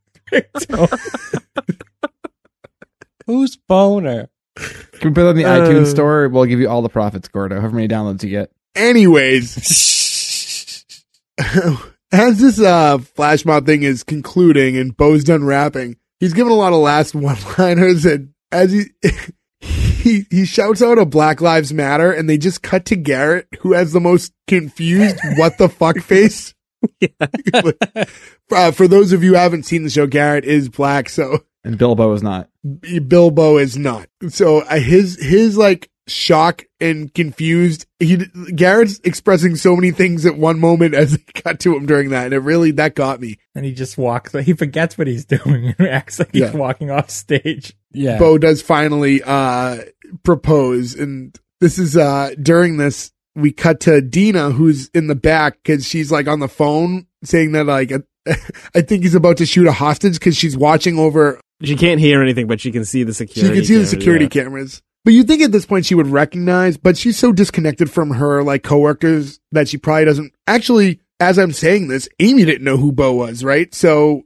Who's boner? Can we put it on the uh, iTunes store? We'll give you all the profits, Gordo. However many downloads you get. Anyways. As this uh, flash mob thing is concluding and Bo's done rapping, he's given a lot of last one-liners, and as he, he he shouts out a Black Lives Matter, and they just cut to Garrett, who has the most confused what the fuck face. Yeah. uh, for those of you who haven't seen the show, Garrett is black, so and Bilbo is not. Bilbo is not. So uh, his his like. shock and confused he Garrett's expressing so many things at one moment as it got to him during that, and it really that got me. And he just walks, he forgets what he's doing and acts like yeah. he's walking off stage. Yeah, Bo does finally uh propose, and this is uh during this we cut to Dina, who's in the back because she's like on the phone saying that like a, I think he's about to shoot a hostage because she's watching over. She can't hear anything, but she can see the security. She can see cameras, the security yeah. cameras. But you'd think at this point she would recognize, but she's so disconnected from her, like, coworkers that she probably doesn't. Actually, as I'm saying this, Amy didn't know who Bo was, right? So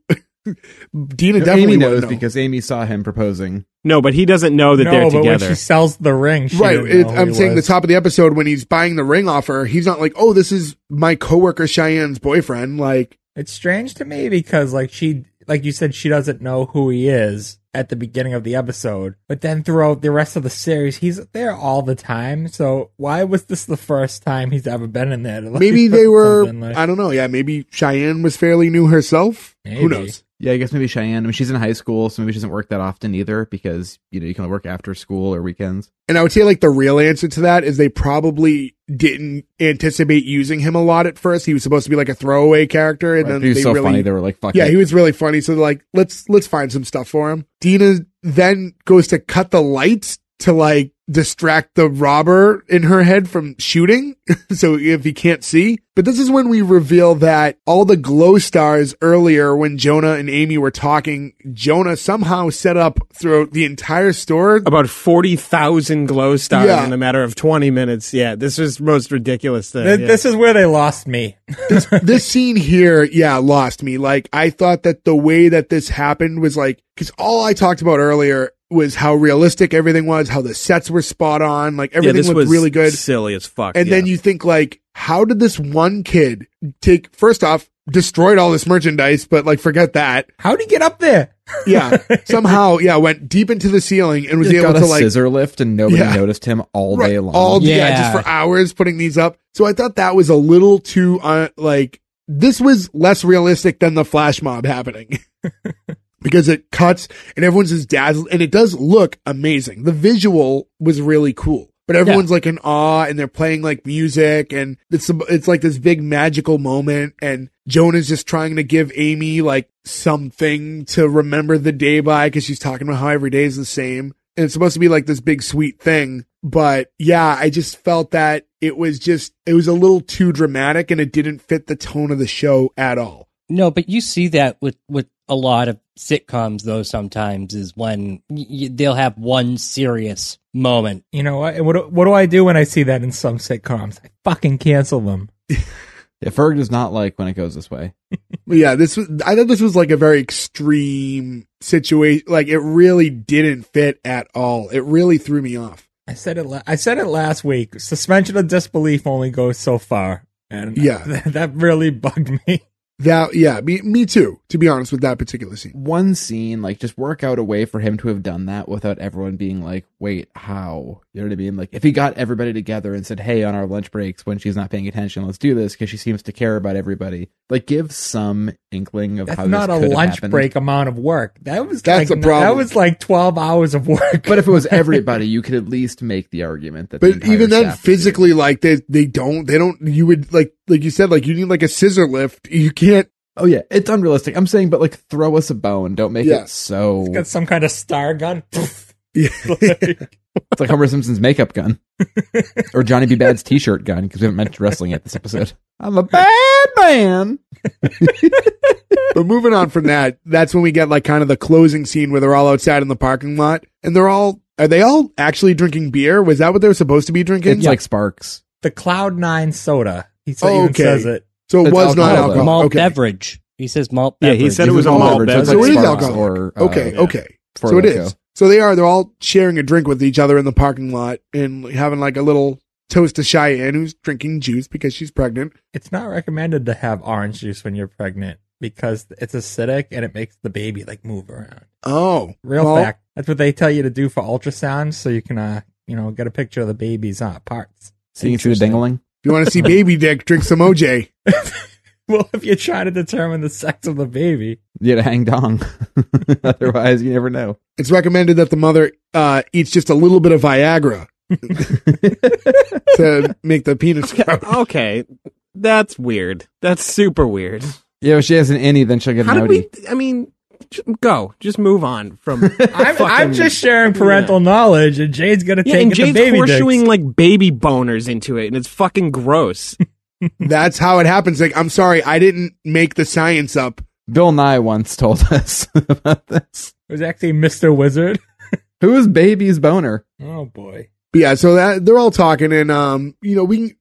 Dina no, definitely Amy knows know. Because Amy saw him proposing. No, but he doesn't know that no, they're together. But when she sells the ring, she right? It, I'm saying was. The top of the episode when he's buying the ring off her, he's not like, "Oh, this is my coworker Cheyenne's boyfriend." Like, it's strange to me because, like, she, like you said, she doesn't know who he is at the beginning of the episode, but then throughout the rest of the series he's there all the time, so why was this the first time he's ever been in there? Like, maybe they were like, I don't know. Yeah, maybe Cheyenne was fairly new herself, maybe. Who knows? Yeah, I guess maybe Cheyenne, I mean, she's in high school, so maybe she doesn't work that often either, because you know you can work after school or weekends. And I would say like the real answer to that is they probably didn't anticipate using him a lot at first. He was supposed to be like a throwaway character, and right. then he was they so really, funny. They were like, "Fuck yeah, it. He was really funny." So they're like, "Let's let's find some stuff for him." Dina then goes to cut the lights to like distract the robber in her head from shooting, so if he can't see. But this is when we reveal that all the glow stars earlier when Jonah and Amy were talking, Jonah somehow set up throughout the entire store about forty thousand glow stars yeah. in a matter of twenty minutes. Yeah, this is the most ridiculous thing. Th- yeah. This is where they lost me. this, this scene here, yeah, lost me. Like, I thought that the way that this happened was like, because all I talked about earlier was how realistic everything was, how the sets were spot on, like everything yeah, looked was really good. Silly as fuck. And yeah. then you think like, how did this one kid take, first off, destroyed all this merchandise, but like forget that. How'd he get up there? Yeah. Somehow, yeah, went deep into the ceiling and was just able got a to like scissor lift and nobody yeah. noticed him all right, day long. All yeah. yeah, just for hours putting these up. So I thought that was a little too uh, like this was less realistic than the flash mob happening. Because it cuts and everyone's just dazzled and it does look amazing. The visual was really cool, but everyone's yeah. like in awe and they're playing like music and it's, it's like this big magical moment. And Jonah's just trying to give Amy like something to remember the day by, because she's talking about how every day is the same. And it's supposed to be like this big sweet thing. But yeah, I just felt that it was just, it was a little too dramatic and it didn't fit the tone of the show at all. No, but you see that with, with a lot of sitcoms, though, sometimes is when y- they'll have one serious moment. You know, what, what What do I do when I see that in some sitcoms? I fucking cancel them. Yeah, Ferg does not like when it goes this way. Yeah, this was, I thought this was like a very extreme situation. Like, it really didn't fit at all. It really threw me off. I said it. La- I said it last week. Suspension of disbelief only goes so far, and yeah, that, that really bugged me. That yeah, me, me too, to be honest, with that particular scene. One scene, like, just work out a way for him to have done that without everyone being like, wait, how? You know what I mean? Like, if he got everybody together and said, hey, on our lunch breaks when she's not paying attention, let's do this because she seems to care about everybody. Like, give some inkling of that's how not this could a lunch happened. Break amount of work. That was that's like, a problem. That was like twelve hours of work. But if it was everybody, you could at least make the argument that. But the even then, physically, like they they don't they don't you would like like you said like you need like a scissor lift. You can't. Oh yeah, it's unrealistic. I'm saying, but like throw us a bone. Don't make yeah. it so. It's got some kind of star gun. Yeah. Like... It's like Homer Simpson's makeup gun. Or Johnny B. Bad's t-shirt gun, because we haven't mentioned wrestling yet this episode. I'm a bad man. But moving on from that, that's when we get like kind of the closing scene where they're all outside in the parking lot. And they're all, are they all actually drinking beer? Was that what they were supposed to be drinking? It's yeah. like Sparks. The Cloud Nine soda. He said, oh, okay. says it. So it it's was alcohol, not alcohol. Though. Malt okay. beverage. He says malt beverage. Yeah, he said it was a malt beverage. beverage. So, like so it is alcohol. Or, uh, okay, yeah. okay. Before so it is. Go. So they are, they're all sharing a drink with each other in the parking lot and having like a little toast to Cheyenne, who's drinking juice because she's pregnant. It's not recommended to have orange juice when you're pregnant because it's acidic and it makes the baby like move around. Oh. Real well, fact. That's what they tell you to do for ultrasounds so you can, uh, you know, get a picture of the baby's uh, parts. So you can see the dingling? If you want to see baby dick, drink some O J. Well, if you're trying to determine the sex of the baby. You had to hang dong. Otherwise, you never know. It's recommended that the mother uh, eats just a little bit of Viagra to make the penis grow. Okay. okay. That's weird. That's super weird. Yeah, if she has an innie, then she'll get How an outie. I mean... Go. Just move on from. I'm, fucking, I'm just sharing parental yeah. knowledge, and Jade's gonna yeah, take and it Jade's the baby horseshoeing dicks. Like baby boners into it, and it's fucking gross. That's how it happens. Like, I'm sorry, I didn't make the science up. Bill Nye once told us about this. It was actually Mister Wizard. Who was baby's boner? Oh boy. But yeah. So that they're all talking, and um, you know, we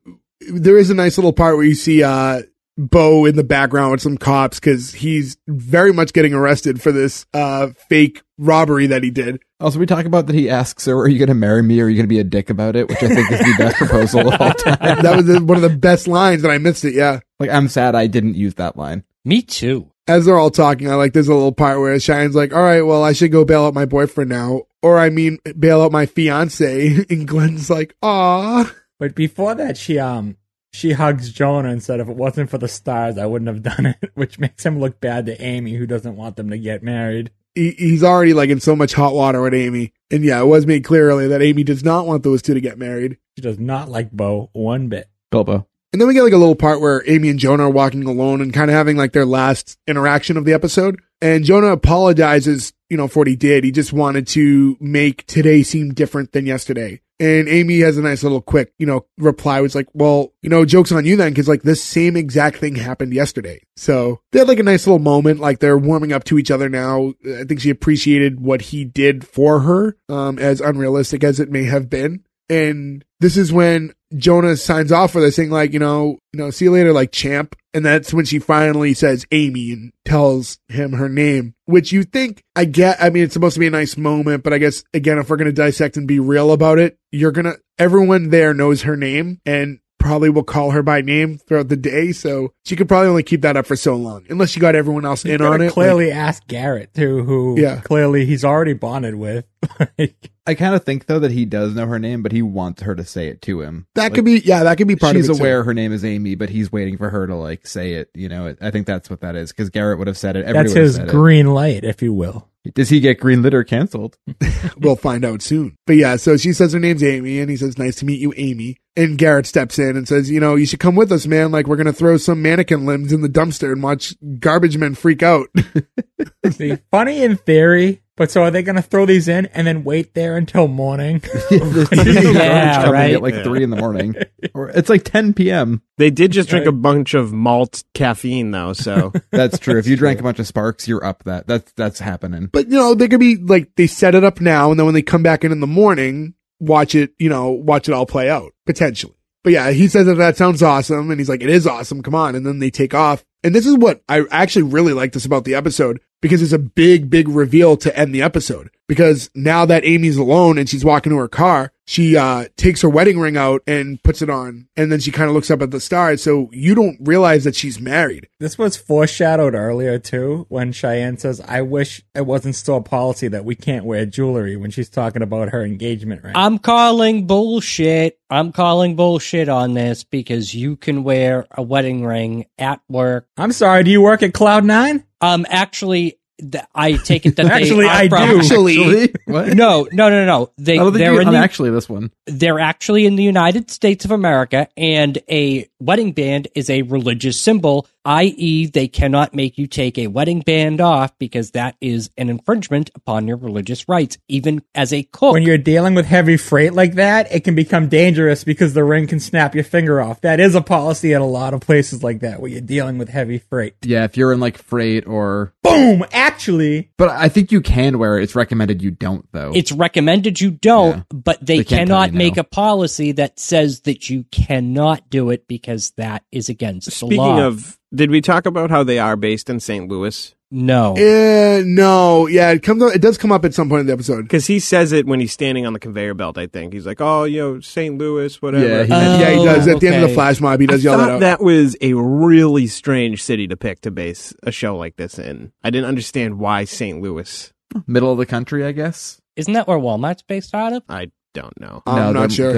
there is a nice little part where you see uh. Bo in the background with some cops because he's very much getting arrested for this uh fake robbery that he did. Also, we talk about that he asks her, are you going to marry me or are you going to be a dick about it? Which I think is the best proposal of all time. That was one of the best lines and I missed it, yeah. Like, I'm sad I didn't use that line. Me too. As they're all talking, I like there's a little part where Cheyenne's like, all right, well, I should go bail out my boyfriend now. Or I mean, bail out my fiance. And Glenn's like, aw. But before that, she, um... She hugs Jonah and said, if it wasn't for the stars, I wouldn't have done it, which makes him look bad to Amy, who doesn't want them to get married. He, he's already like in so much hot water with Amy. And yeah, it was made clear earlier that Amy does not want those two to get married. She does not like Bo one bit. Bilbo. And then we get like a little part where Amy and Jonah are walking alone and kind of having like their last interaction of the episode. And Jonah apologizes, you know, for what he did. He just wanted to make today seem different than yesterday. And Amy has a nice little quick, you know, reply was like, well, you know, joke's on you then, because like this same exact thing happened yesterday. So they had like a nice little moment, like they're warming up to each other now. I think she appreciated what he did for her, um, as unrealistic as it may have been. And this is when Jonah signs off with us saying like, you know, you know, see you later, like champ. And that's when she finally says Amy and tells him her name, which you think, I get, I mean, it's supposed to be a nice moment, but I guess, again, if we're going to dissect and be real about it, you're going to, everyone there knows her name and probably will call her by name throughout the day. So she could probably only keep that up for so long, unless she got everyone else in on it. Clearly like, ask Garrett too, who yeah. clearly he's already bonded with. I kind of think, though, that he does know her name, but he wants her to say it to him. That like, could be, yeah, that could be part of it. She's aware her name is Amy, but he's waiting for her to, like, say it. You know, I think that's what that is, because Garrett would have said it. That's his green light, if you will. Does he get greenlit or canceled? We'll find out soon. But yeah, so she says her name's Amy, and he says, nice to meet you, Amy. And Garrett steps in and says, you know, you should come with us, man. Like, we're going to throw some mannequin limbs in the dumpster and watch garbage men freak out. See, funny in theory. But so are they going to throw these in and then wait there until morning? Yeah, right? At like yeah. three in the morning. Or it's like ten p.m. They did just drink a bunch of malt caffeine, though, so. That's true. If you drank a bunch of sparks, you're up. That. That's, that's happening. But, you know, they could be like, they set it up now, and then when they come back in in the morning, watch it, you know, watch it all play out, potentially. But yeah, he says that that sounds awesome, and he's like, it is awesome, come on. And then they take off. And this is what I actually really like this about the episode, because it's a big, big reveal to end the episode. Because now that Amy's alone and she's walking to her car, she uh, takes her wedding ring out and puts it on. And then she kind of looks up at the stars. So you don't realize that she's married. This was foreshadowed earlier, too, when Cheyenne says, I wish it wasn't still a policy that we can't wear jewelry, when she's talking about her engagement ring. I'm calling bullshit. I'm calling bullshit on this, because you can wear a wedding ring at work. I'm sorry. Do you work at Cloud Nine? Um, actually, th- I take it that actually, they are I from, do. Actually, what? no, no, no, no. They, oh, they're you, in the, actually this one. They're actually in the United States of America, and a wedding band is a religious symbol, that is, they cannot make you take a wedding band off, because that is an infringement upon your religious rights, even as a cook. When you're dealing with heavy freight like that, it can become dangerous because the ring can snap your finger off. That is a policy at a lot of places like that, where you're dealing with heavy freight. Yeah, if you're in like freight or... Boom! Actually! But I think you can wear it. It's recommended you don't, though. It's recommended you don't, yeah. but they, they cannot make a policy that says that you cannot do it, because that is against Speaking the law. Speaking of... Did we talk about how they are based in Saint Louis? No. Uh, no. Yeah, it comes. Up, it does come up at some point in the episode. Because he says it when he's standing on the conveyor belt, I think. He's like, oh, you know, Saint Louis, whatever. Yeah, he, oh, yeah, he does. At okay. the end of the flash mob, he does I yell that out. That was a really strange city to pick to base a show like this in. I didn't understand why Saint Louis. Middle of the country, I guess. Isn't that where Walmart's based out of? I don't know. I'm no, not they're, sure.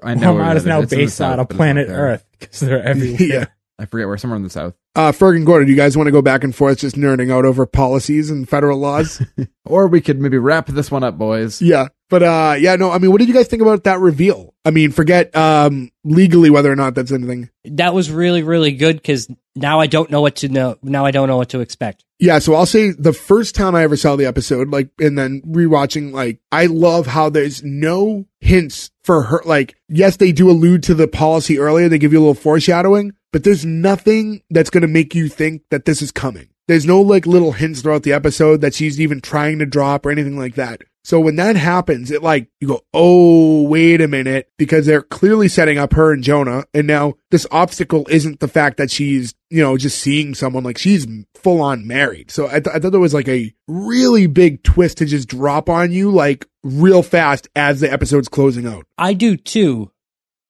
They're, I know Walmart is now it's based out of planet Earth, because they're everywhere. Yeah. I forget where, somewhere in the South. Uh, Ferg and Gordo, do you guys want to go back and forth just nerding out over policies and federal laws? Or we could maybe wrap this one up, boys. Yeah. But, uh, yeah, no, I mean, what did you guys think about that reveal? I mean, forget um, legally whether or not that's anything. That was really, really good, because now I don't know what to know. Now I don't know what to expect. Yeah, so I'll say the first time I ever saw the episode, like, and then rewatching, like, I love how there's no hints for her. Like, yes, they do allude to the policy earlier. They give you a little foreshadowing. But there's nothing that's going to make you think that this is coming. There's no like little hints throughout the episode that she's even trying to drop or anything like that. So when that happens, it like, you go, oh, wait a minute, because they're clearly setting up her and Jonah. And now this obstacle isn't the fact that she's, you know, just seeing someone, like she's full on married. So I, th- I thought there was like a really big twist to just drop on you like real fast as the episode's closing out. I do too.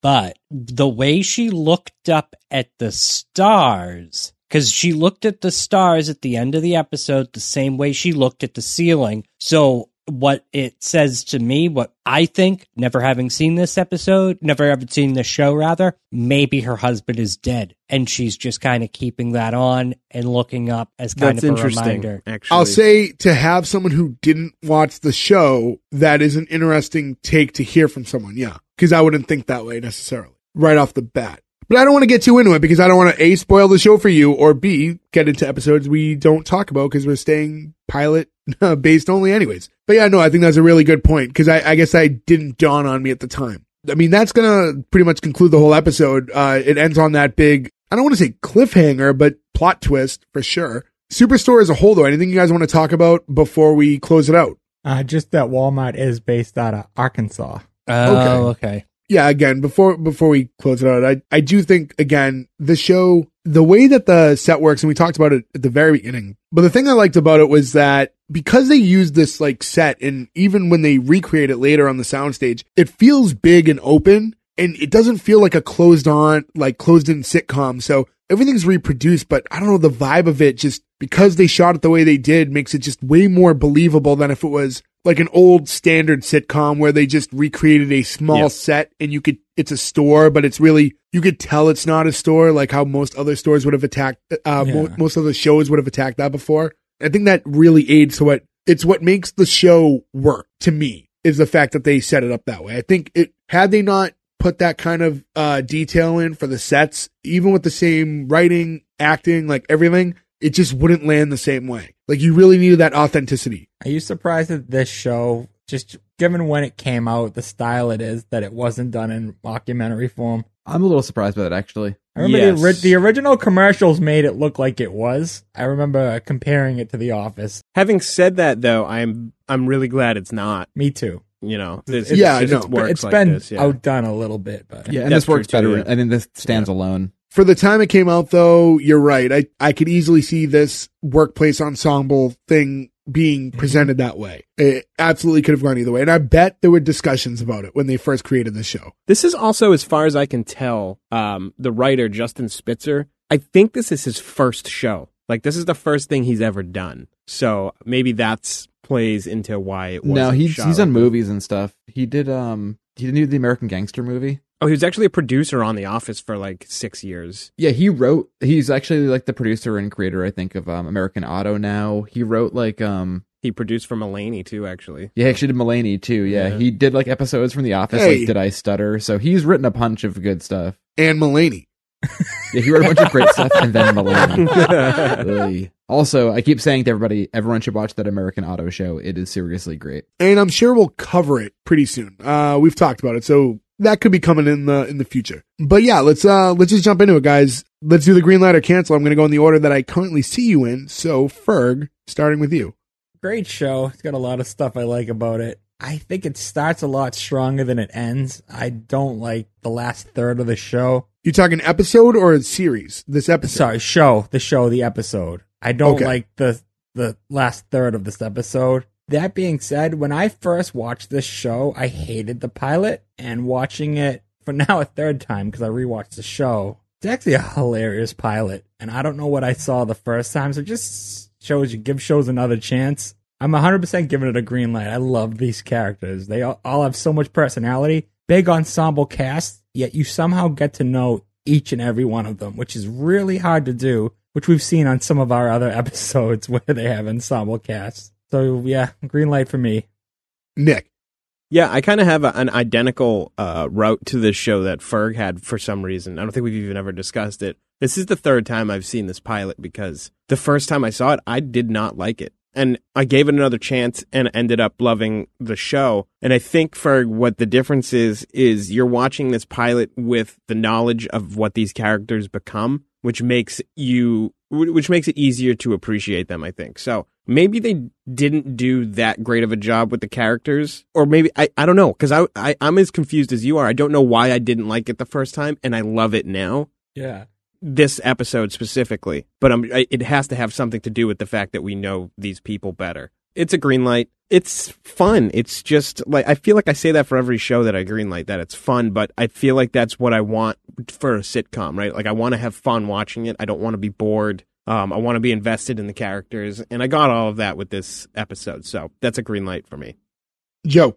But the way she looked up at the stars, because she looked at the stars at the end of the episode the same way she looked at the ceiling. So what it says to me, what I think, never having seen this episode, never having seen this show, rather, maybe her husband is dead. And she's just kind of keeping that on and looking up as kind That's of a interesting, reminder. Actually. I'll say, to have someone who didn't watch the show, that is an interesting take to hear from someone, yeah. Because I wouldn't think that way necessarily right off the bat. But I don't want to get too into it because I don't want to, A, spoil the show for you, or B, get into episodes we don't talk about because we're staying pilot-based only anyways. But yeah, no, I think that's a really good point because I, I guess I didn't dawn on me at the time. I mean, that's going to pretty much conclude the whole episode. Uh, it ends on that big, I don't want to say cliffhanger, but plot twist for sure. Superstore as a whole, though, anything you guys want to talk about before we close it out? Uh, just that Walmart is based out of Arkansas. Oh, okay. okay. Yeah, again, before before we close it out, I, I do think, again, the show, the way that the set works, and we talked about it at the very beginning, but the thing I liked about it was that because they used this like set, and even when they recreate it later on the soundstage, it feels big and open, and it doesn't feel like a closed-on, like closed-in sitcom, so everything's reproduced, but I don't know, the vibe of it, just because they shot it the way they did, makes it just way more believable than if it was like an old standard sitcom where they just recreated a small yep. set and you could, it's a store, but it's really, you could tell it's not a store, like how most other stores would have attacked, uh, yeah. mo- most other shows would have attacked that before. I think that really aids to what, it's what makes the show work to me, is the fact that they set it up that way. I think it, had they not put that kind of uh, detail in for the sets, even with the same writing, acting, like everything, it just wouldn't land the same way. Like, you really needed that authenticity. Are you surprised that this show, just given when it came out, the style it is, that it wasn't done in mockumentary form? I'm a little surprised by that, actually. I remember yes. the, ori- the original commercials made it look like it was. I remember comparing it to The Office. Having said that, though, I'm I'm really glad it's not. Me too. You know, it's, it's, yeah, it's, no, works it's like been this, yeah. outdone a little bit, but yeah, and this works better. Too, yeah. I think this stands yeah. alone. For the time it came out, though, you're right. I, I could easily see this workplace ensemble thing being presented that way. It absolutely could have gone either way. And I bet there were discussions about it when they first created the show. This is also, as far as I can tell, um, the writer, Justin Spitzer, I think this is his first show. Like, this is the first thing he's ever done. So maybe that's plays into why it wasn't No, he's, shot he's like on that. Movies and stuff. He did, um, he did the American Gangster movie. Oh, he was actually a producer on The Office for like six years. Yeah, he wrote, he's actually like the producer and creator, I think, of um, American Auto now. He wrote like, um... He produced for Mulaney too, actually. Yeah, he actually did Mulaney too, yeah. yeah. He did like episodes from The Office, hey. like Did I Stutter? So he's written a bunch of good stuff. And Mulaney. Yeah, he wrote a bunch of great stuff, and then Mulaney. Also, I keep saying to everybody, everyone should watch that American Auto show. It is seriously great. And I'm sure we'll cover it pretty soon. Uh, we've talked about it, so... That could be coming in the in the future. But yeah, let's uh let's just jump into it, guys. Let's do the green light or cancel. I'm going to go in the order that I currently see you in. So, Ferg, starting with you. Great show. It's got a lot of stuff I like about it. I think it starts a lot stronger than it ends. I don't like the last third of the show. You talking episode or a series? This episode. Sorry, show. The show, the episode. I don't okay. like the the last third of this episode. That being said, when I first watched this show, I hated the pilot, and watching it for now a third time because I rewatched the show, it's actually a hilarious pilot, and I don't know what I saw the first time, so it just shows you, give shows another chance. I'm one hundred percent giving it a green light. I love these characters. They all, all have so much personality, big ensemble cast, yet you somehow get to know each and every one of them, which is really hard to do, which we've seen on some of our other episodes where they have ensemble casts. So, yeah, green light for me. Nick. Yeah, I kind of have a, an identical uh, route to this show that Ferg had for some reason. I don't think we've even ever discussed it. This is the third time I've seen this pilot because the first time I saw it, I did not like it. And I gave it another chance and ended up loving the show. And I think, Ferg, what the difference is, is you're watching this pilot with the knowledge of what these characters become, which makes you... which makes it easier to appreciate them, I think. So maybe they didn't do that great of a job with the characters, or maybe, I, I don't know, because I, I, I'm as confused as you are. I don't know why I didn't like it the first time, and I love it now. Yeah. This episode specifically. But I'm, I, it has to have something to do with the fact that we know these people better. It's a green light. It's fun. It's just like, I feel like I say that for every show that I green light, that it's fun, but I feel like that's what I want for a sitcom, right? Like, I want to have fun watching it. I don't want to be bored. Um, I want to be invested in the characters. And I got all of that with this episode. So that's a green light for me. Joe.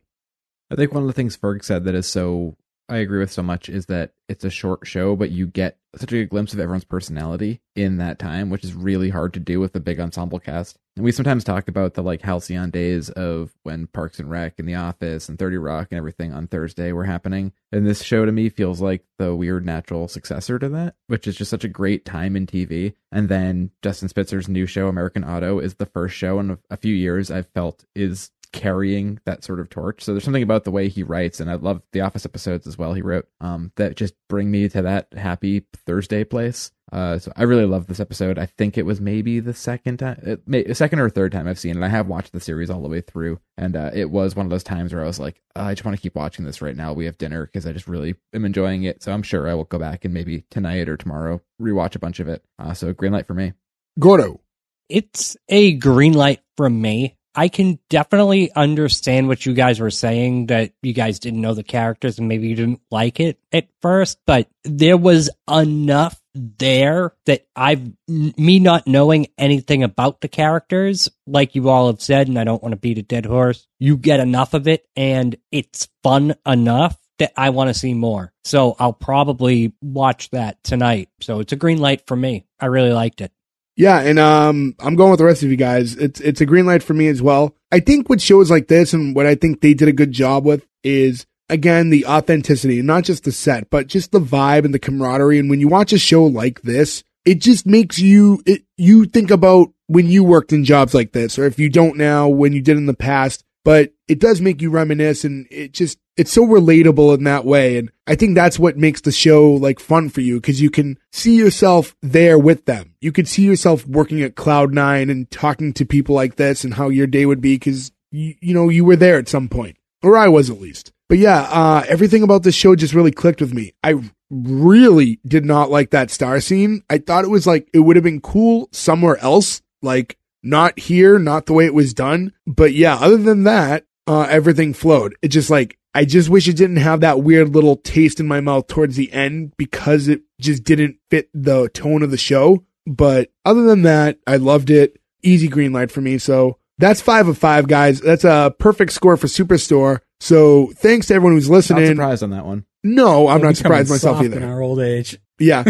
I think one of the things Ferg said that is so I agree with so much is that it's a short show, but you get such a good glimpse of everyone's personality in that time, which is really hard to do with a big ensemble cast. And we sometimes talk about the like halcyon days of when Parks and Rec and The Office and thirty rock and everything on Thursday were happening. And this show to me feels like the weird natural successor to that, which is just such a great time in T V. And then Justin Spitzer's new show, American Auto, is the first show in a few years I've felt is carrying that sort of torch. So there's something about the way he writes, and I love The Office episodes as well he wrote, um, that just bring me to that happy Thursday place. Uh, so I really love this episode. I think it was maybe the second time, may, second or third time I've seen it. I have watched the series all the way through, and uh, it was one of those times where I was like, oh, I just want to keep watching this right now. We have dinner, because I just really am enjoying it. So I'm sure I will go back and maybe tonight or tomorrow rewatch a bunch of it. Uh, so green light for me. Gordo. It's a green light from me. I can definitely understand what you guys were saying, that you guys didn't know the characters and maybe you didn't like it at first, but there was enough there that I've, me not knowing anything about the characters, like you all have said, and I don't want to beat a dead horse, you get enough of it and it's fun enough that I want to see more. So I'll probably watch that tonight. So it's a green light for me. I really liked it. Yeah, and um, I'm going with the rest of you guys. It's it's a green light for me as well. I think with shows like this, and what I think they did a good job with is, again, the authenticity, not just the set, but just the vibe and the camaraderie. And when you watch a show like this, it just makes you, it, you think about when you worked in jobs like this, or if you don't now, when you did in the past. But it does make you reminisce, and it just, it's so relatable in that way. And I think that's what makes the show like fun for you, because you can see yourself there with them. You could see yourself working at Cloud Nine and talking to people like this and how your day would be, because, you, you know, you were there at some point, or I was at least. But yeah, uh, everything about this show just really clicked with me. I really did not like that star scene. I thought it was like, it would have been cool somewhere else, like not here, not the way it was done. But yeah, other than that, uh, everything flowed. It just like, I just wish it didn't have that weird little taste in my mouth towards the end, because it just didn't fit the tone of the show. But other than that, I loved it. Easy green light for me. So that's five of five, guys. That's a perfect score for Superstore. So thanks to everyone who's listening. Not surprised on that one. No, I'm We're not surprised myself either. In our old age. Yeah.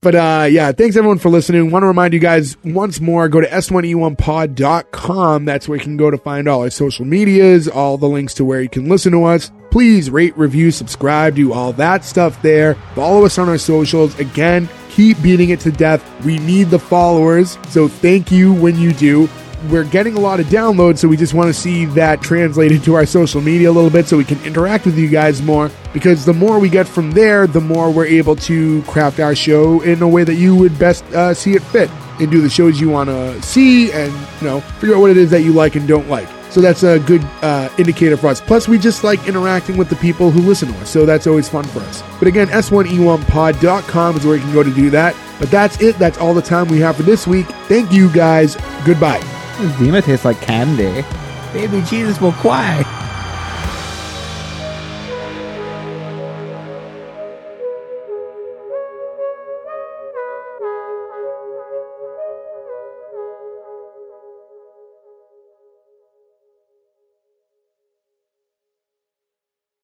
But uh, yeah, thanks everyone for listening. Want to remind you guys once more, go to S one E one pod dot com. That's where you can go to find all our social medias, all the links to where you can listen to us. Please rate, review, subscribe, do all that stuff there. Follow us on our socials. Again, keep beating it to death. We need the followers. So thank you when you do. We're getting a lot of downloads, so we just want to see that translated to our social media a little bit, so we can interact with you guys more, because the more we get from there, the more we're able to craft our show in a way that you would best uh, see it fit, and do the shows you want to see, and, you know, figure out what it is that you like and don't like. So that's a good uh, indicator for us. Plus, we just like interacting with the people who listen to us, so that's always fun for us. But again, S one E one pod dot com is where you can go to do that. But that's it. That's all the time we have for this week. Thank you, guys. Goodbye. Dina tastes like candy. Baby Jesus will cry.